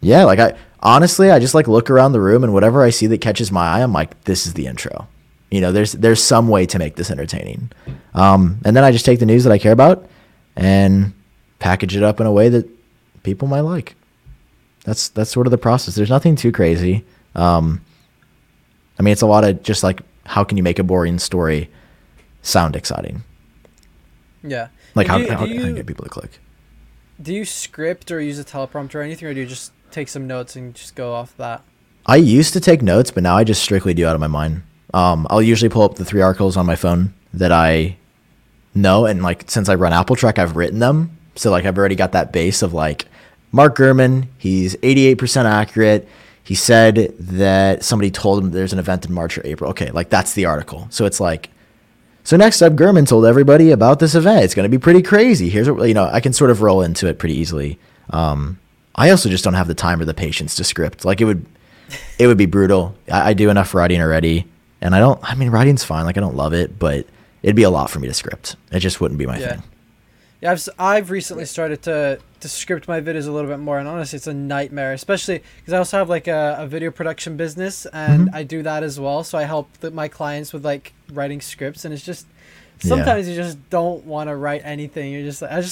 yeah, like, I honestly, I just, like, look around the room, and whatever I see that catches my eye, I'm like, this is the intro. You know, there's some way to make this entertaining. And then I just take the news that I care about and package it up in a way that people might like. That's sort of the process. There's nothing too crazy. I mean, it's a lot of just, like, how can you make a boring story sound exciting? Yeah. Like, how do you get people to click? Do you script or use a teleprompter or anything, or do you just take some notes and just go off that? I used to take notes, but now I just strictly do out of my mind. I'll usually pull up the 3 articles on my phone that I know, and, like, since I run Apple Track, I've written them. So, like, I've already got that base of, like, Mark Gurman, he's 88% accurate. He said that somebody told him there's an event in March or April. Okay, like, that's the article. So it's like, so next up, Gurman told everybody about this event. It's going to be pretty crazy. Here's what, you know, I can sort of roll into it pretty easily. I also just don't have the time or the patience to script. Like, it would be brutal. I do enough writing already, and I mean, writing's fine. Like, I don't love it, but it'd be a lot for me to script. It just wouldn't be my thing. Yeah, I've recently started to script my videos a little bit more, and honestly, it's a nightmare, especially because I also have, like, a video production business, and I do that as well, so I help my clients with, like, writing scripts, and it's just, sometimes you just don't want to write anything. You're just like,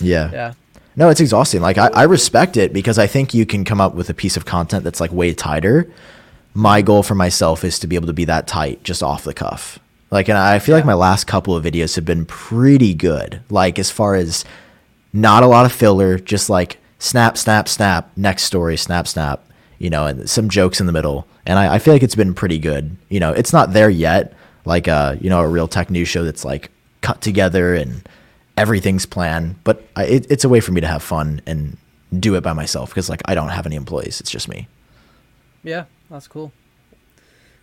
Yeah. No, it's exhausting. Like, I respect it, because I think you can come up with a piece of content that's, like, way tighter. My goal for myself is to be able to be that tight, just off the cuff. Like, and I feel like my last couple of videos have been pretty good. Like, as far as not a lot of filler, just, like, snap, next story, snap, you know, and some jokes in the middle. And I feel like it's been pretty good. You know, it's not there yet. Like, you know, a real tech news show that's, like, cut together and everything's planned. But it's a way for me to have fun and do it by myself, because, like, I don't have any employees. It's just me. Yeah, that's cool.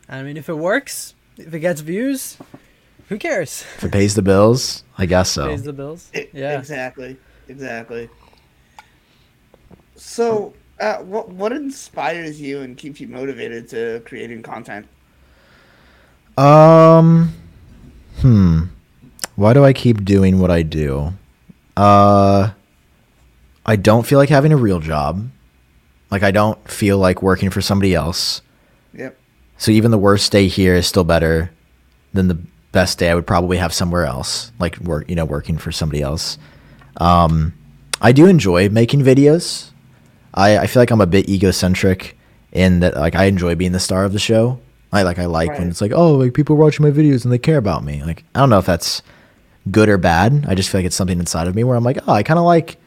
I mean, if it works... If it gets views, who cares? If it pays the bills, I guess so. Pays the bills. Yeah. Exactly. So, what inspires you and keeps you motivated to creating content? Why do I keep doing what I do? I don't feel like having a real job. Like, I don't feel like working for somebody else. Yep. So even the worst day here is still better than the best day I would probably have somewhere else, like working for somebody else. I do enjoy making videos. I feel like I'm a bit egocentric in that, like, I enjoy being the star of the show. I like when it's like, oh, like, people are watching my videos and they care about me. Like, I don't know if that's good or bad. I just feel like it's something inside of me where I'm like, oh, I like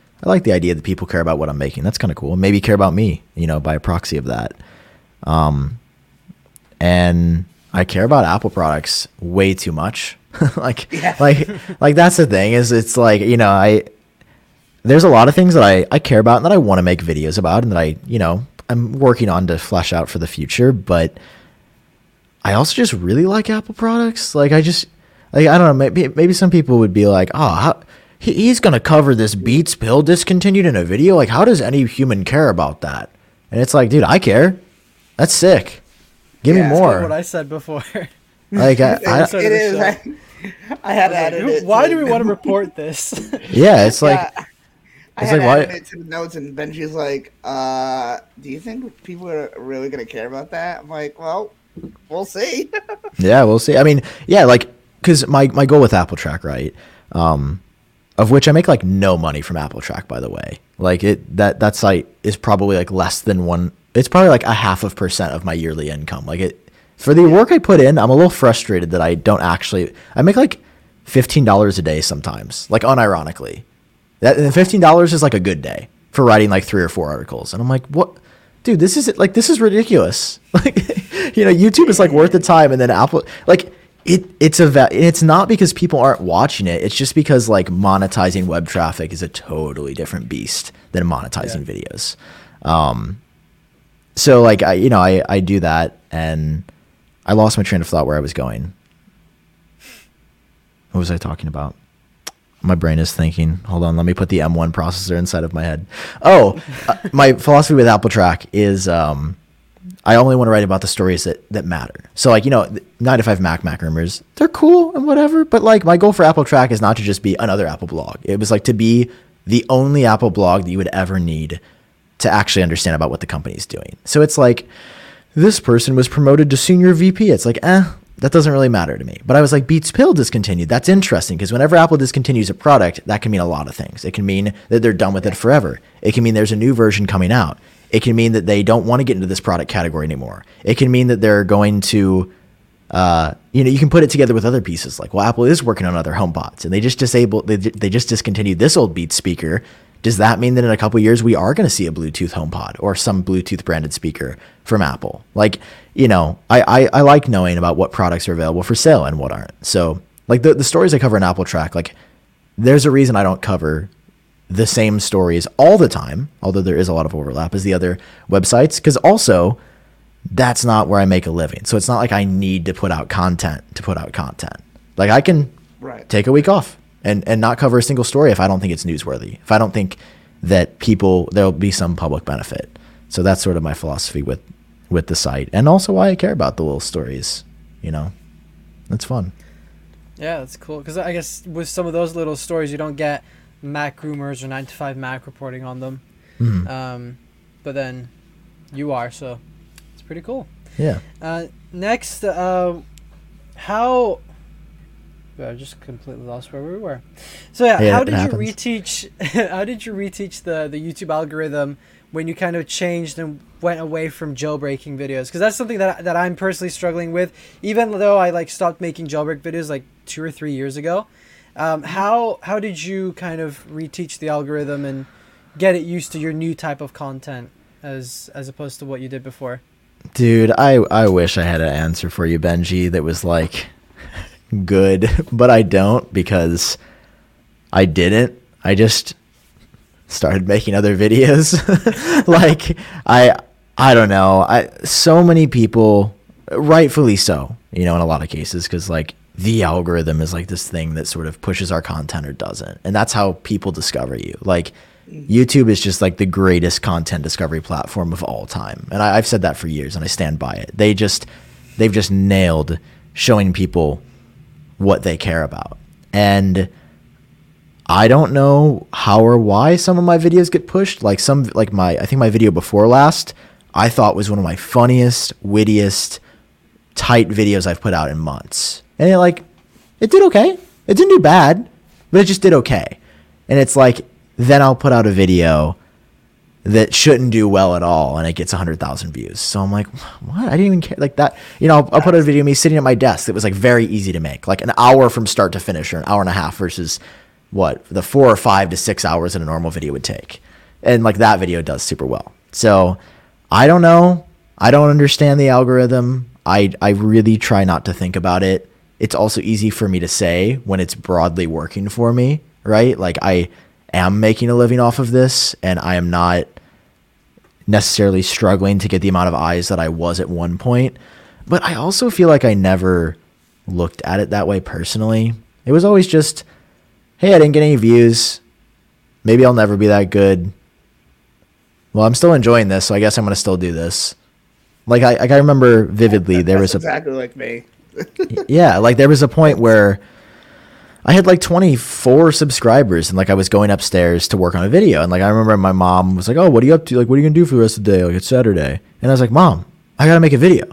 the idea that people care about what I'm making. That's kind of cool. Maybe care about me, you know, by a proxy of that. And I care about Apple products way too much. like that's the thing, is it's like, you know, there's a lot of things that I care about and that I want to make videos about and that I, you know, I'm working on to flesh out for the future, but I also just really like Apple products. Like, I don't know, maybe some people would be like, oh, he's going to cover this Beats pill discontinued in a video. Like, how does any human care about that? And it's like, dude, I care. That's sick. Give me more. That's what I said before. Like, it is. I had added it. Why do we want to report this? Yeah, it's like. I had added it to the notes, and Benji's like, do you think people are really going to care about that? I'm like, well, we'll see. Yeah, we'll see. I mean, yeah, like, because my goal with Apple Track, right, of which I make, like, no money from Apple Track, by the way. Like, that site is probably, like, less than one. It's probably, like, 0.5% of my yearly income. Like, for the work I put in, I'm a little frustrated that I don't actually. I make, like, $15 a day sometimes, like, unironically. And $15 is like a good day for writing like 3 or 4 articles. And I'm like, what, dude, this is ridiculous. Like, you know, YouTube is like worth the time. And then Apple, like it's not because people aren't watching it. It's just because like monetizing web traffic is a totally different beast than monetizing videos. So like, I do that and I lost my train of thought where I was going. What was I talking about? My brain is thinking, hold on, let me put the M1 processor inside of my head. Oh, my philosophy with Apple Track is I only want to write about the stories that matter. So like, 9 to 5 Mac Rumors, they're cool and whatever. But like my goal for Apple Track is not to just be another Apple blog. It was like to be the only Apple blog that you would ever need to actually understand about what the company is doing. So it's like, this person was promoted to senior VP. It's like, that doesn't really matter to me. But I was like, Beats Pill discontinued. That's interesting because whenever Apple discontinues a product, that can mean a lot of things. It can mean that they're done with it forever. It can mean there's a new version coming out. It can mean that they don't want to get into this product category anymore. It can mean that they're going to, you can put it together with other pieces. Like, well, Apple is working on other HomePods and they just discontinued this old Beats speaker. Does that mean that in a couple of years we are going to see a Bluetooth HomePod or some Bluetooth branded speaker from Apple? Like, I like knowing about what products are available for sale and what aren't. So like the stories I cover in Apple Track, like there's a reason I don't cover the same stories all the time, although there is a lot of overlap as the other websites, because also that's not where I make a living. So it's not like I need to put out content to put out content. Like I can take a week off and not cover a single story if I don't think it's newsworthy, if I don't think that there'll be some public benefit. So that's sort of my philosophy with the site and also why I care about the little stories, that's fun. Yeah, that's cool. Because I guess with some of those little stories, you don't get Mac Rumors or 9 to 5 Mac reporting on them. Mm-hmm. But then you are, so it's pretty cool. Yeah. Next, how... I just completely lost where we were. So yeah, how did you reteach the YouTube algorithm when you kind of changed and went away from jailbreaking videos? Because that's something that I'm personally struggling with. Even though I like stopped making jailbreak videos like 2 or 3 years ago, how did you kind of reteach the algorithm and get it used to your new type of content as opposed to what you did before? Dude, I wish I had an answer for you, Benji. That was like. Good, but I don't because I didn't. I just started making other videos. Like I don't know. So many people, rightfully so, in a lot of cases, because like the algorithm is like this thing that sort of pushes our content or doesn't, and that's how people discover you. Like YouTube is just like the greatest content discovery platform of all time, and I've said that for years, and I stand by it. They've just nailed showing people what they care about. And I don't know how or why some of my videos get pushed. Like I think my video before last, I thought was one of my funniest, wittiest, tight videos I've put out in months. And it did okay. It didn't do bad, but it just did okay. And it's like, then I'll put out a video that shouldn't do well at all, and it gets 100,000 views. So I'm like, what? I didn't even care like that. I'll put out a video of me sitting at my desk that was like very easy to make, like an hour from start to finish or an hour and a half versus what the 4 or 5 to 6 hours that a normal video would take. And like that video does super well. So I don't know. I don't understand the algorithm. I really try not to think about it. It's also easy for me to say when it's broadly working for me, right? Like I am making a living off of this and I am not necessarily struggling to get the amount of eyes that I was at one point. But I also feel like I never looked at it that way personally. It was always just, hey, I didn't get any views. Maybe I'll never be that good. Well, I'm still enjoying this, so I guess I'm going to still do this. Like I remember vividly, there was exactly like me. Yeah, like there was a point where I had like 24 subscribers, and like I was going upstairs to work on a video, and like I remember my mom was like, "Oh, what are you up to? Like, what are you gonna do for the rest of the day? Like, it's Saturday." And I was like, "Mom, I gotta make a video."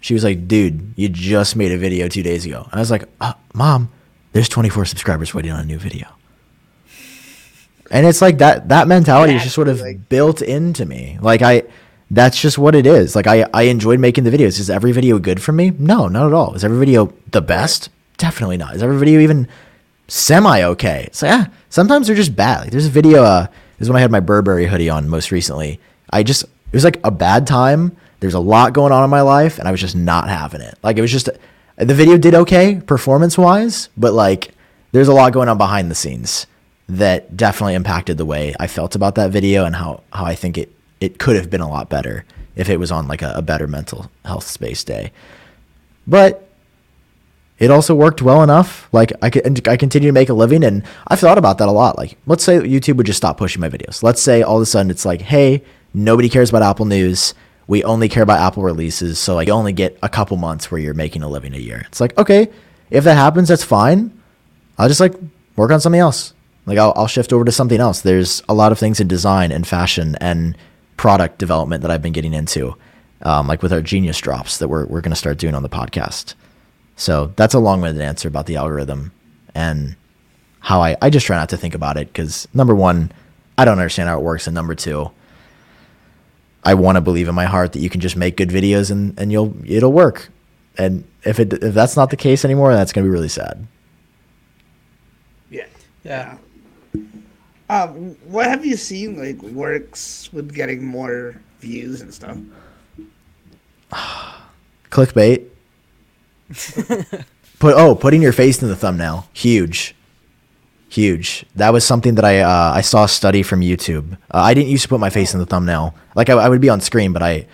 She was like, "Dude, you just made a video 2 days ago." And I was like, "Mom, there's 24 subscribers waiting on a new video." And it's like that mentality is just sort of like built into me. Like that's just what it is. Like I enjoyed making the videos. Is every video good for me? No, not at all. Is every video the best? Definitely not. Is every video even semi okay? So yeah, sometimes they're just bad. Like there's a video, this is when I had my Burberry hoodie on most recently. It was like a bad time. There's a lot going on in my life and I was just not having it. Like it was just, the video did okay performance wise, but like there's a lot going on behind the scenes that definitely impacted the way I felt about that video and how I think it could have been a lot better if it was on like a better mental health space day. But it also worked well enough. Like I continue to make a living, and I've thought about that a lot. Like let's say YouTube would just stop pushing my videos. Let's say all of a sudden it's like, hey, nobody cares about Apple news. We only care about Apple releases. So like you only get a couple months where you're making a living a year. It's like, okay, if that happens, that's fine. I'll just like work on something else. Like I'll shift over to something else. There's a lot of things in design and fashion and product development that I've been getting into, like with our genius drops that we're going to start doing on the podcast. So that's a long-winded answer about the algorithm and how I just try not to think about it because, number one, I don't understand how it works, and number two, I want to believe in my heart that you can just make good videos and it'll work. And if that's not the case anymore, that's going to be really sad. Yeah. What have you seen like works with getting more views and stuff? Clickbait. Putting your face in the thumbnail, huge. That was something that I saw a study from YouTube. I didn't used to put my face in the thumbnail. Like I would be on screen, but I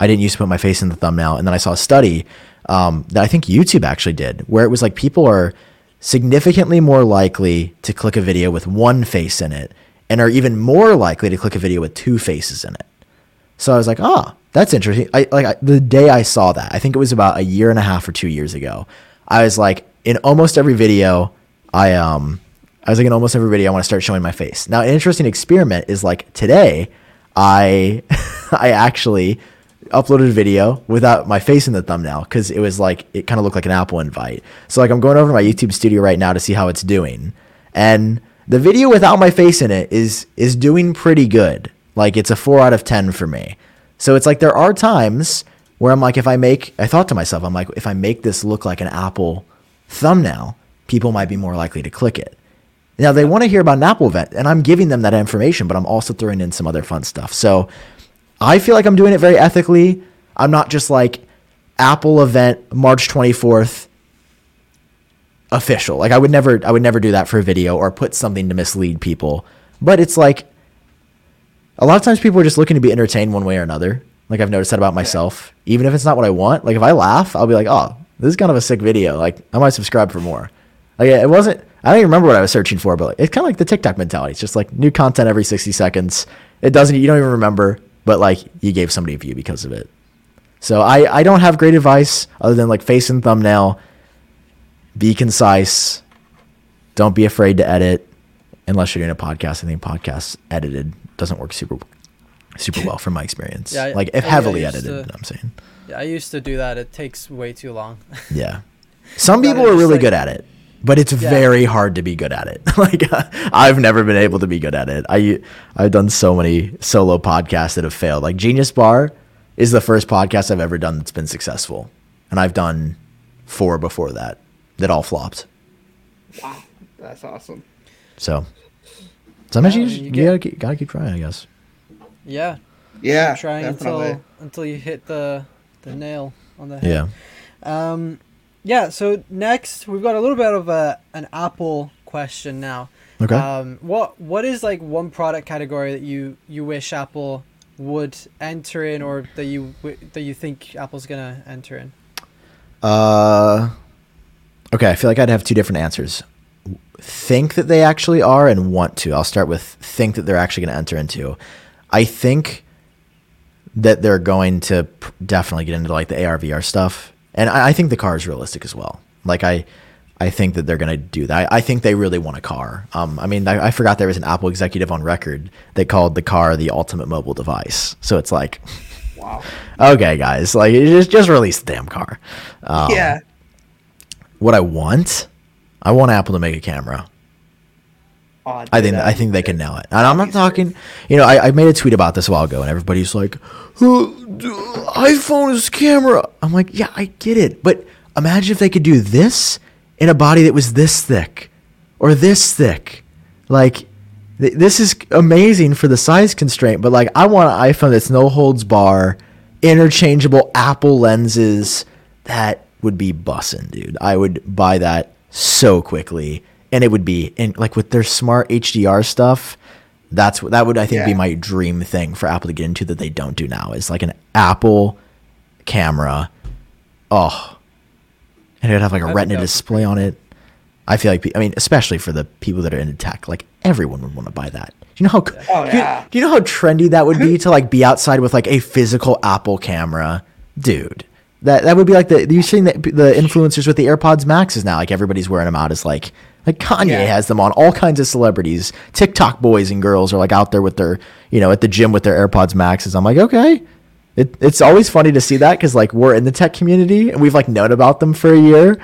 didn't used to put my face in the thumbnail. And then I saw a study that I think YouTube actually did, where it was like people are significantly more likely to click a video with one face in it and are even more likely to click a video with two faces in it. So I was like, that's interesting. The day I saw that, I think it was about a year and a half or 2 years ago, I was like, in almost every video, I want to start showing my face. Now, an interesting experiment is like today, I actually uploaded a video without my face in the thumbnail because it was like it kind of looked like an Apple invite. So like I'm going over to my YouTube studio right now to see how it's doing, and the video without my face in it is doing pretty good. Like it's a 4 out of 10 for me. So it's like there are times where I'm like, I thought to myself, I'm like, if I make this look like an Apple thumbnail, people might be more likely to click it. Now they want to hear about an Apple event, and I'm giving them that information, but I'm also throwing in some other fun stuff. So I feel like I'm doing it very ethically. I'm not just like Apple event March 24th official. Like I would never do that for a video or put something to mislead people. But it's like a lot of times people are just looking to be entertained one way or another. Like I've noticed that about myself. Even if it's not what I want, like if I laugh, I'll be like, oh, this is kind of a sick video. Like I might subscribe for more. Like I don't even remember what I was searching for, but like, it's kind of like the TikTok mentality. It's just like new content every 60 seconds. You don't even remember, but like you gave somebody a view because of it. So I don't have great advice other than like face and thumbnail, be concise, don't be afraid to edit unless you're doing a podcast. I think podcasts edited doesn't work super well from my experience. I'm saying. Yeah, I used to do that. It takes way too long. Yeah. Some people are really good at it, but it's very hard to be good at it. Like I've never been able to be good at it. I've done so many solo podcasts that have failed. Like Genius Bar is the first podcast I've ever done that's been successful. And I've done 4 before that all flopped. Wow, that's awesome. So sometimes you gotta keep trying, I guess. Yeah. Yeah. Trying until you hit the nail on the head. Yeah. Yeah, so next we've got a little bit of an Apple question now. Okay. What is like one product category that you wish Apple would enter in, or that you think Apple's gonna enter in? Okay, I feel like I'd have two different answers. think that they actually are and want to. I'll start with think that they're actually going to enter into. I think that they're going to definitely get into like the AR, VR stuff. And I think the car is realistic as well. Like I think that they're going to do that. I think they really want a car. I mean, I forgot there was an Apple executive on record that called the car the ultimate mobile device. So it's like, wow. Okay, guys, like just release the damn car. Yeah. What I want Apple to make a camera. Oh, I think they can nail it. And I'm not talking, you know, I made a tweet about this a while ago and everybody's like, iPhone is camera. I'm like, yeah, I get it. But imagine if they could do this in a body that was this thick or this thick. Like this is amazing for the size constraint, but like I want an iPhone that's no holds bar, interchangeable Apple lenses. That would be bussin', dude. I would buy that so quickly. And it would be, and like with their smart HDR stuff, that would be my dream thing for Apple to get into that they don't do now. Is like an Apple camera, and it would have like a Retina display on it. I feel like, I mean, especially for the people that are into tech, like everyone would want to buy that. Do you know how? Oh, yeah. Do you know how trendy that would be to like be outside with like a physical Apple camera, dude? That would be like you're seeing the influencers with the AirPods Maxes now. Like everybody's wearing them out as like. Like Kanye has them on, all kinds of celebrities. TikTok boys and girls are like out there with their, you know, at the gym with their AirPods Maxes. I'm like, okay. It's always funny to see that because like we're in the tech community and we've like known about them for a year.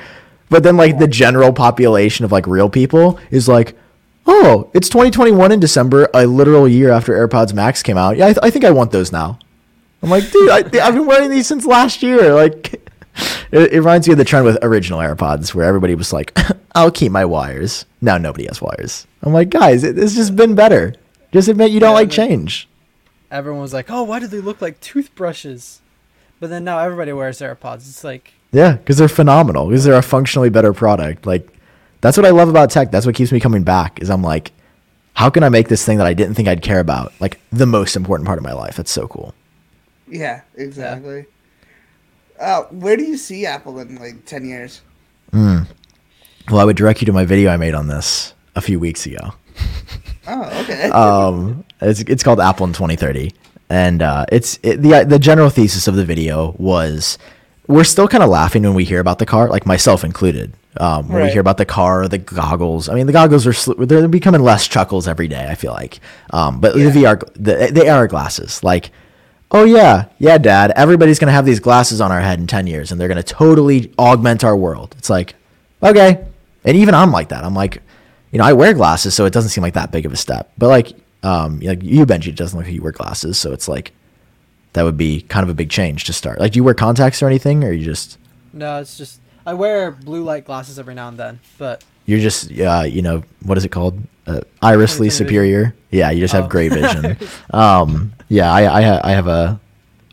But then like the general population of like real people is like, oh, it's 2021 in December, a literal year after AirPods Max came out. Yeah, I think I want those now. I'm like, dude, I've been wearing these since last year. Like... It reminds me of the trend with original AirPods where everybody was like, I'll keep my wires. Now nobody has wires. I'm like, guys, it's just been better. Just admit you don't like change. Everyone was like, oh, why do they look like toothbrushes? But then now everybody wears AirPods. It's like... Yeah, because they're phenomenal. Because they're a functionally better product. Like, that's what I love about tech. That's what keeps me coming back is I'm like, how can I make this thing that I didn't think I'd care about? Like, the most important part of my life. That's so cool. Yeah, exactly. Yeah. Where do you see Apple in like 10 years? Well, I would direct you to my video I made on this a few weeks ago. Oh, okay. It's called Apple in 2030. And the general thesis of the video was we're still kind of laughing when we hear about the car, like myself included. When we hear about the car, the goggles. I mean, the goggles they're becoming less chuckles every day, I feel like. The AR glasses, like, oh, yeah, Dad, everybody's going to have these glasses on our head in 10 years, and they're going to totally augment our world. It's like, okay. And even I'm like that. I'm like, you know, I wear glasses, so it doesn't seem like that big of a step. But like you, Benji, it doesn't look like you wear glasses, so it's like that would be kind of a big change to start. Like, do you wear contacts or anything, or you just... No, it's just I wear blue light glasses every now and then, but... You're just, you know, what is it called? Irisly superior. Yeah, you just have gray vision. Yeah, I have a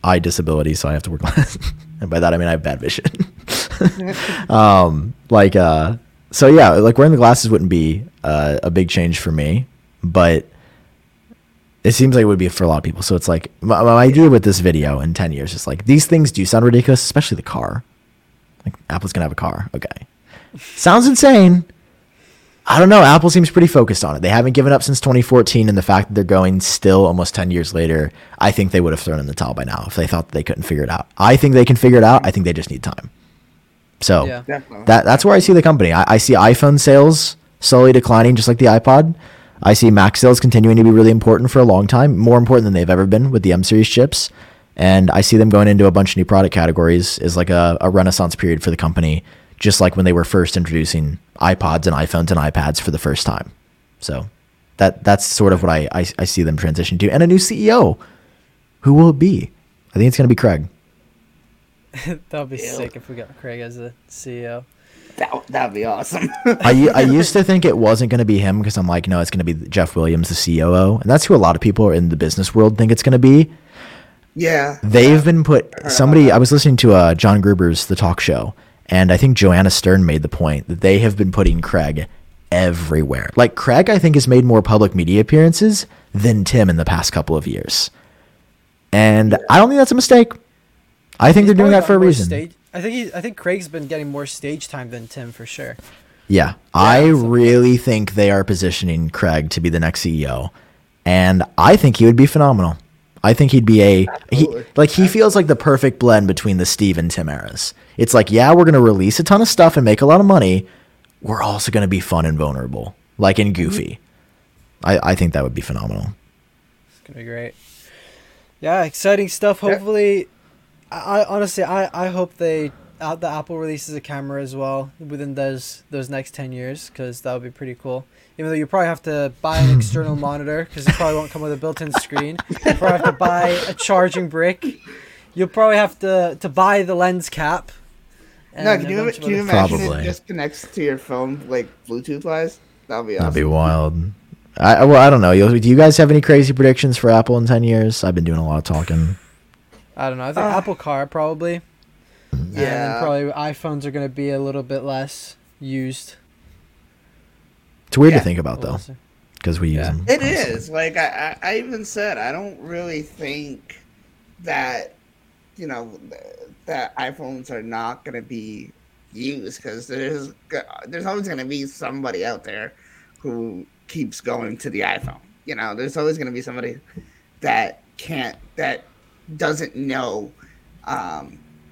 eye disability, so I have to wear glasses. And by that, I mean I have bad vision. So yeah, like wearing the glasses wouldn't be a big change for me, but it seems like it would be for a lot of people. So it's like my idea with this video in 10 years is like these things do sound ridiculous, especially the car. Like Apple's gonna have a car. Okay, sounds insane. I don't know. Apple seems pretty focused on it. They haven't given up since 2014, and the fact that they're going still almost 10 years later, I think they would have thrown in the towel by now if they thought that they couldn't figure it out. I think they can figure it out. I think they just need time. So that's where I see the company. I see iPhone sales slowly declining, just like the iPod. I see Mac sales continuing to be really important for a long time, more important than they've ever been with the M series chips. And I see them going into a bunch of new product categories is like a renaissance period for the company, just like when they were first introducing iPods and iPhones and iPads for the first time. So that's sort of what I see them transition to. And a new CEO. Who will it be? I think it's going to be Craig. That would be sick if we got Craig as a CEO. That would be awesome. I used to think it wasn't going to be him because I'm like, no, it's going to be Jeff Williams, the COO. And that's who a lot of people in the business world think it's going to be. Yeah. They've been put – somebody – I was listening to John Gruber's The Talk Show. And I think Joanna Stern made the point that they have been putting Craig everywhere. Like Craig, I think, has made more public media appearances than Tim in the past couple of years. And I don't think that's a mistake. I think they're doing that for a reason. I think Craig's been getting more stage time than Tim for sure. Yeah. I really think they are positioning Craig to be the next CEO, and I think he would be phenomenal. I think he'd be he feels like the perfect blend between the Steve and Tim eras. It's like, yeah, we're going to release a ton of stuff and make a lot of money. We're also going to be fun and vulnerable, like in Goofy. I think that would be phenomenal. It's going to be great. Yeah, exciting stuff. Hopefully, I honestly hope the Apple releases a camera as well within those next 10 years, because that would be pretty cool. Even though you probably have to buy an external monitor, because it probably won't come with a built-in screen. You probably have to buy a charging brick. You'll probably have to buy the lens cap. No, can you imagine it just connects to your phone, like, Bluetooth-wise? That would be awesome. That'd be wild. I don't know. Do you guys have any crazy predictions for Apple in 10 years? I've been doing a lot of talking. I don't know. I think Apple Car, probably. Yeah. And probably iPhones are going to be a little bit less used. It's weird to think about, though, because we use them. It constantly. Is. Like, I even said, I don't really think that, you know, that iPhones are not going to be used, because there's always going to be somebody out there who keeps going to the iPhone. You know, there's always going to be somebody that doesn't know,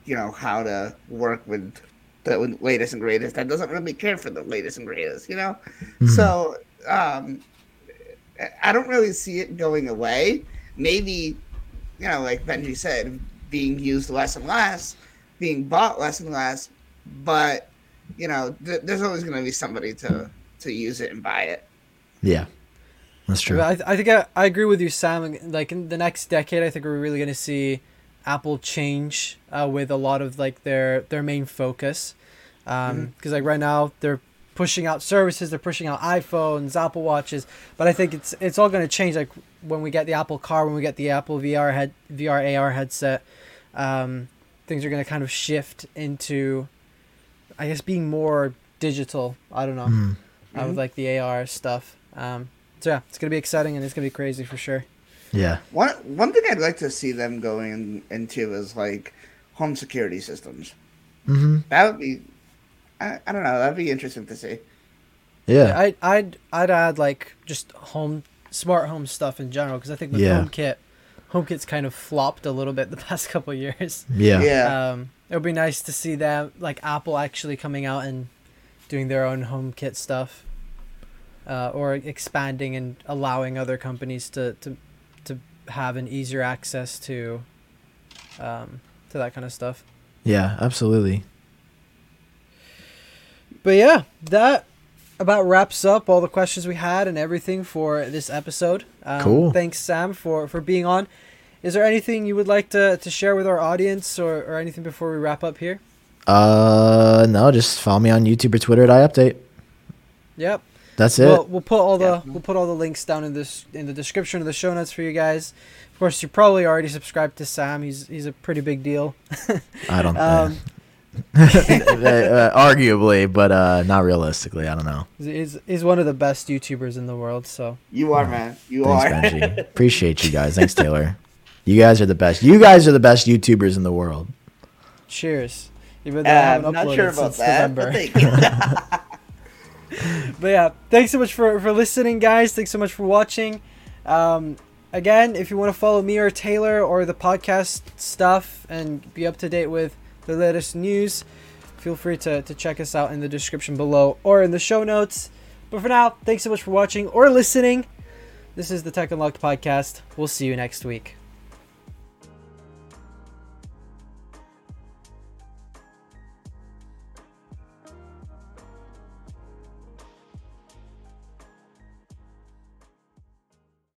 you know, how to work with the latest and greatest, that doesn't really care for the latest and greatest, you know? Mm-hmm. So I don't really see it going away. Maybe, you know, like Benji said, being used less and less, being bought less and less, but, you know, there's always going to be somebody to use it and buy it. Yeah, that's true. I think I agree with you, Sam. Like, in the next decade, I think we're really going to see Apple change with a lot of, like, their main focus, because like right now they're pushing out services, they're pushing out iPhones, Apple Watches, but I think it's all going to change, like when we get the Apple Car, when we get the Apple VR AR headset, things are going to kind of shift into, I guess, being more digital. I don't know. Mm-hmm. I would like the AR stuff. So yeah, it's going to be exciting and it's going to be crazy for sure. Yeah. One thing I'd like to see them going into is like home security systems. Mm-hmm. That would be, I don't know, that'd be interesting to see. Yeah. I'd add like just smart home stuff in general, because I think with HomeKit's kind of flopped a little bit the past couple of years. Yeah. Yeah. It would be nice to see them, like Apple actually coming out and doing their own HomeKit stuff, or expanding and allowing other companies to have an easier access to that kind of stuff. Yeah, absolutely. But yeah, that about wraps up all the questions we had and everything for this episode. Cool. Thanks, Sam, for being on. Is there anything you would like to share with our audience or anything before we wrap up here? No, just follow me on YouTube or Twitter at iUpdate. Yep. That's it. We'll put all the links down in the description of the show notes for you guys. Of course, you probably already subscribed to Sam. He's a pretty big deal. I don't arguably, but not realistically. I don't know. He's one of the best YouTubers in the world. So you are, man. Thanks, Benji. Appreciate you guys. Thanks, Taylor. You guys are the best. You guys are the best YouTubers in the world. Cheers. Even though I haven't uploaded since November. Thank you. But yeah, thanks so much for listening, guys. Thanks so much for watching. Again, if you want to follow me or Taylor or the podcast stuff and be up to date with the latest news, feel free to check us out in the description below or in the show notes. But for now, thanks so much for watching or listening. This is the Tech Unlocked podcast. We'll see you next week.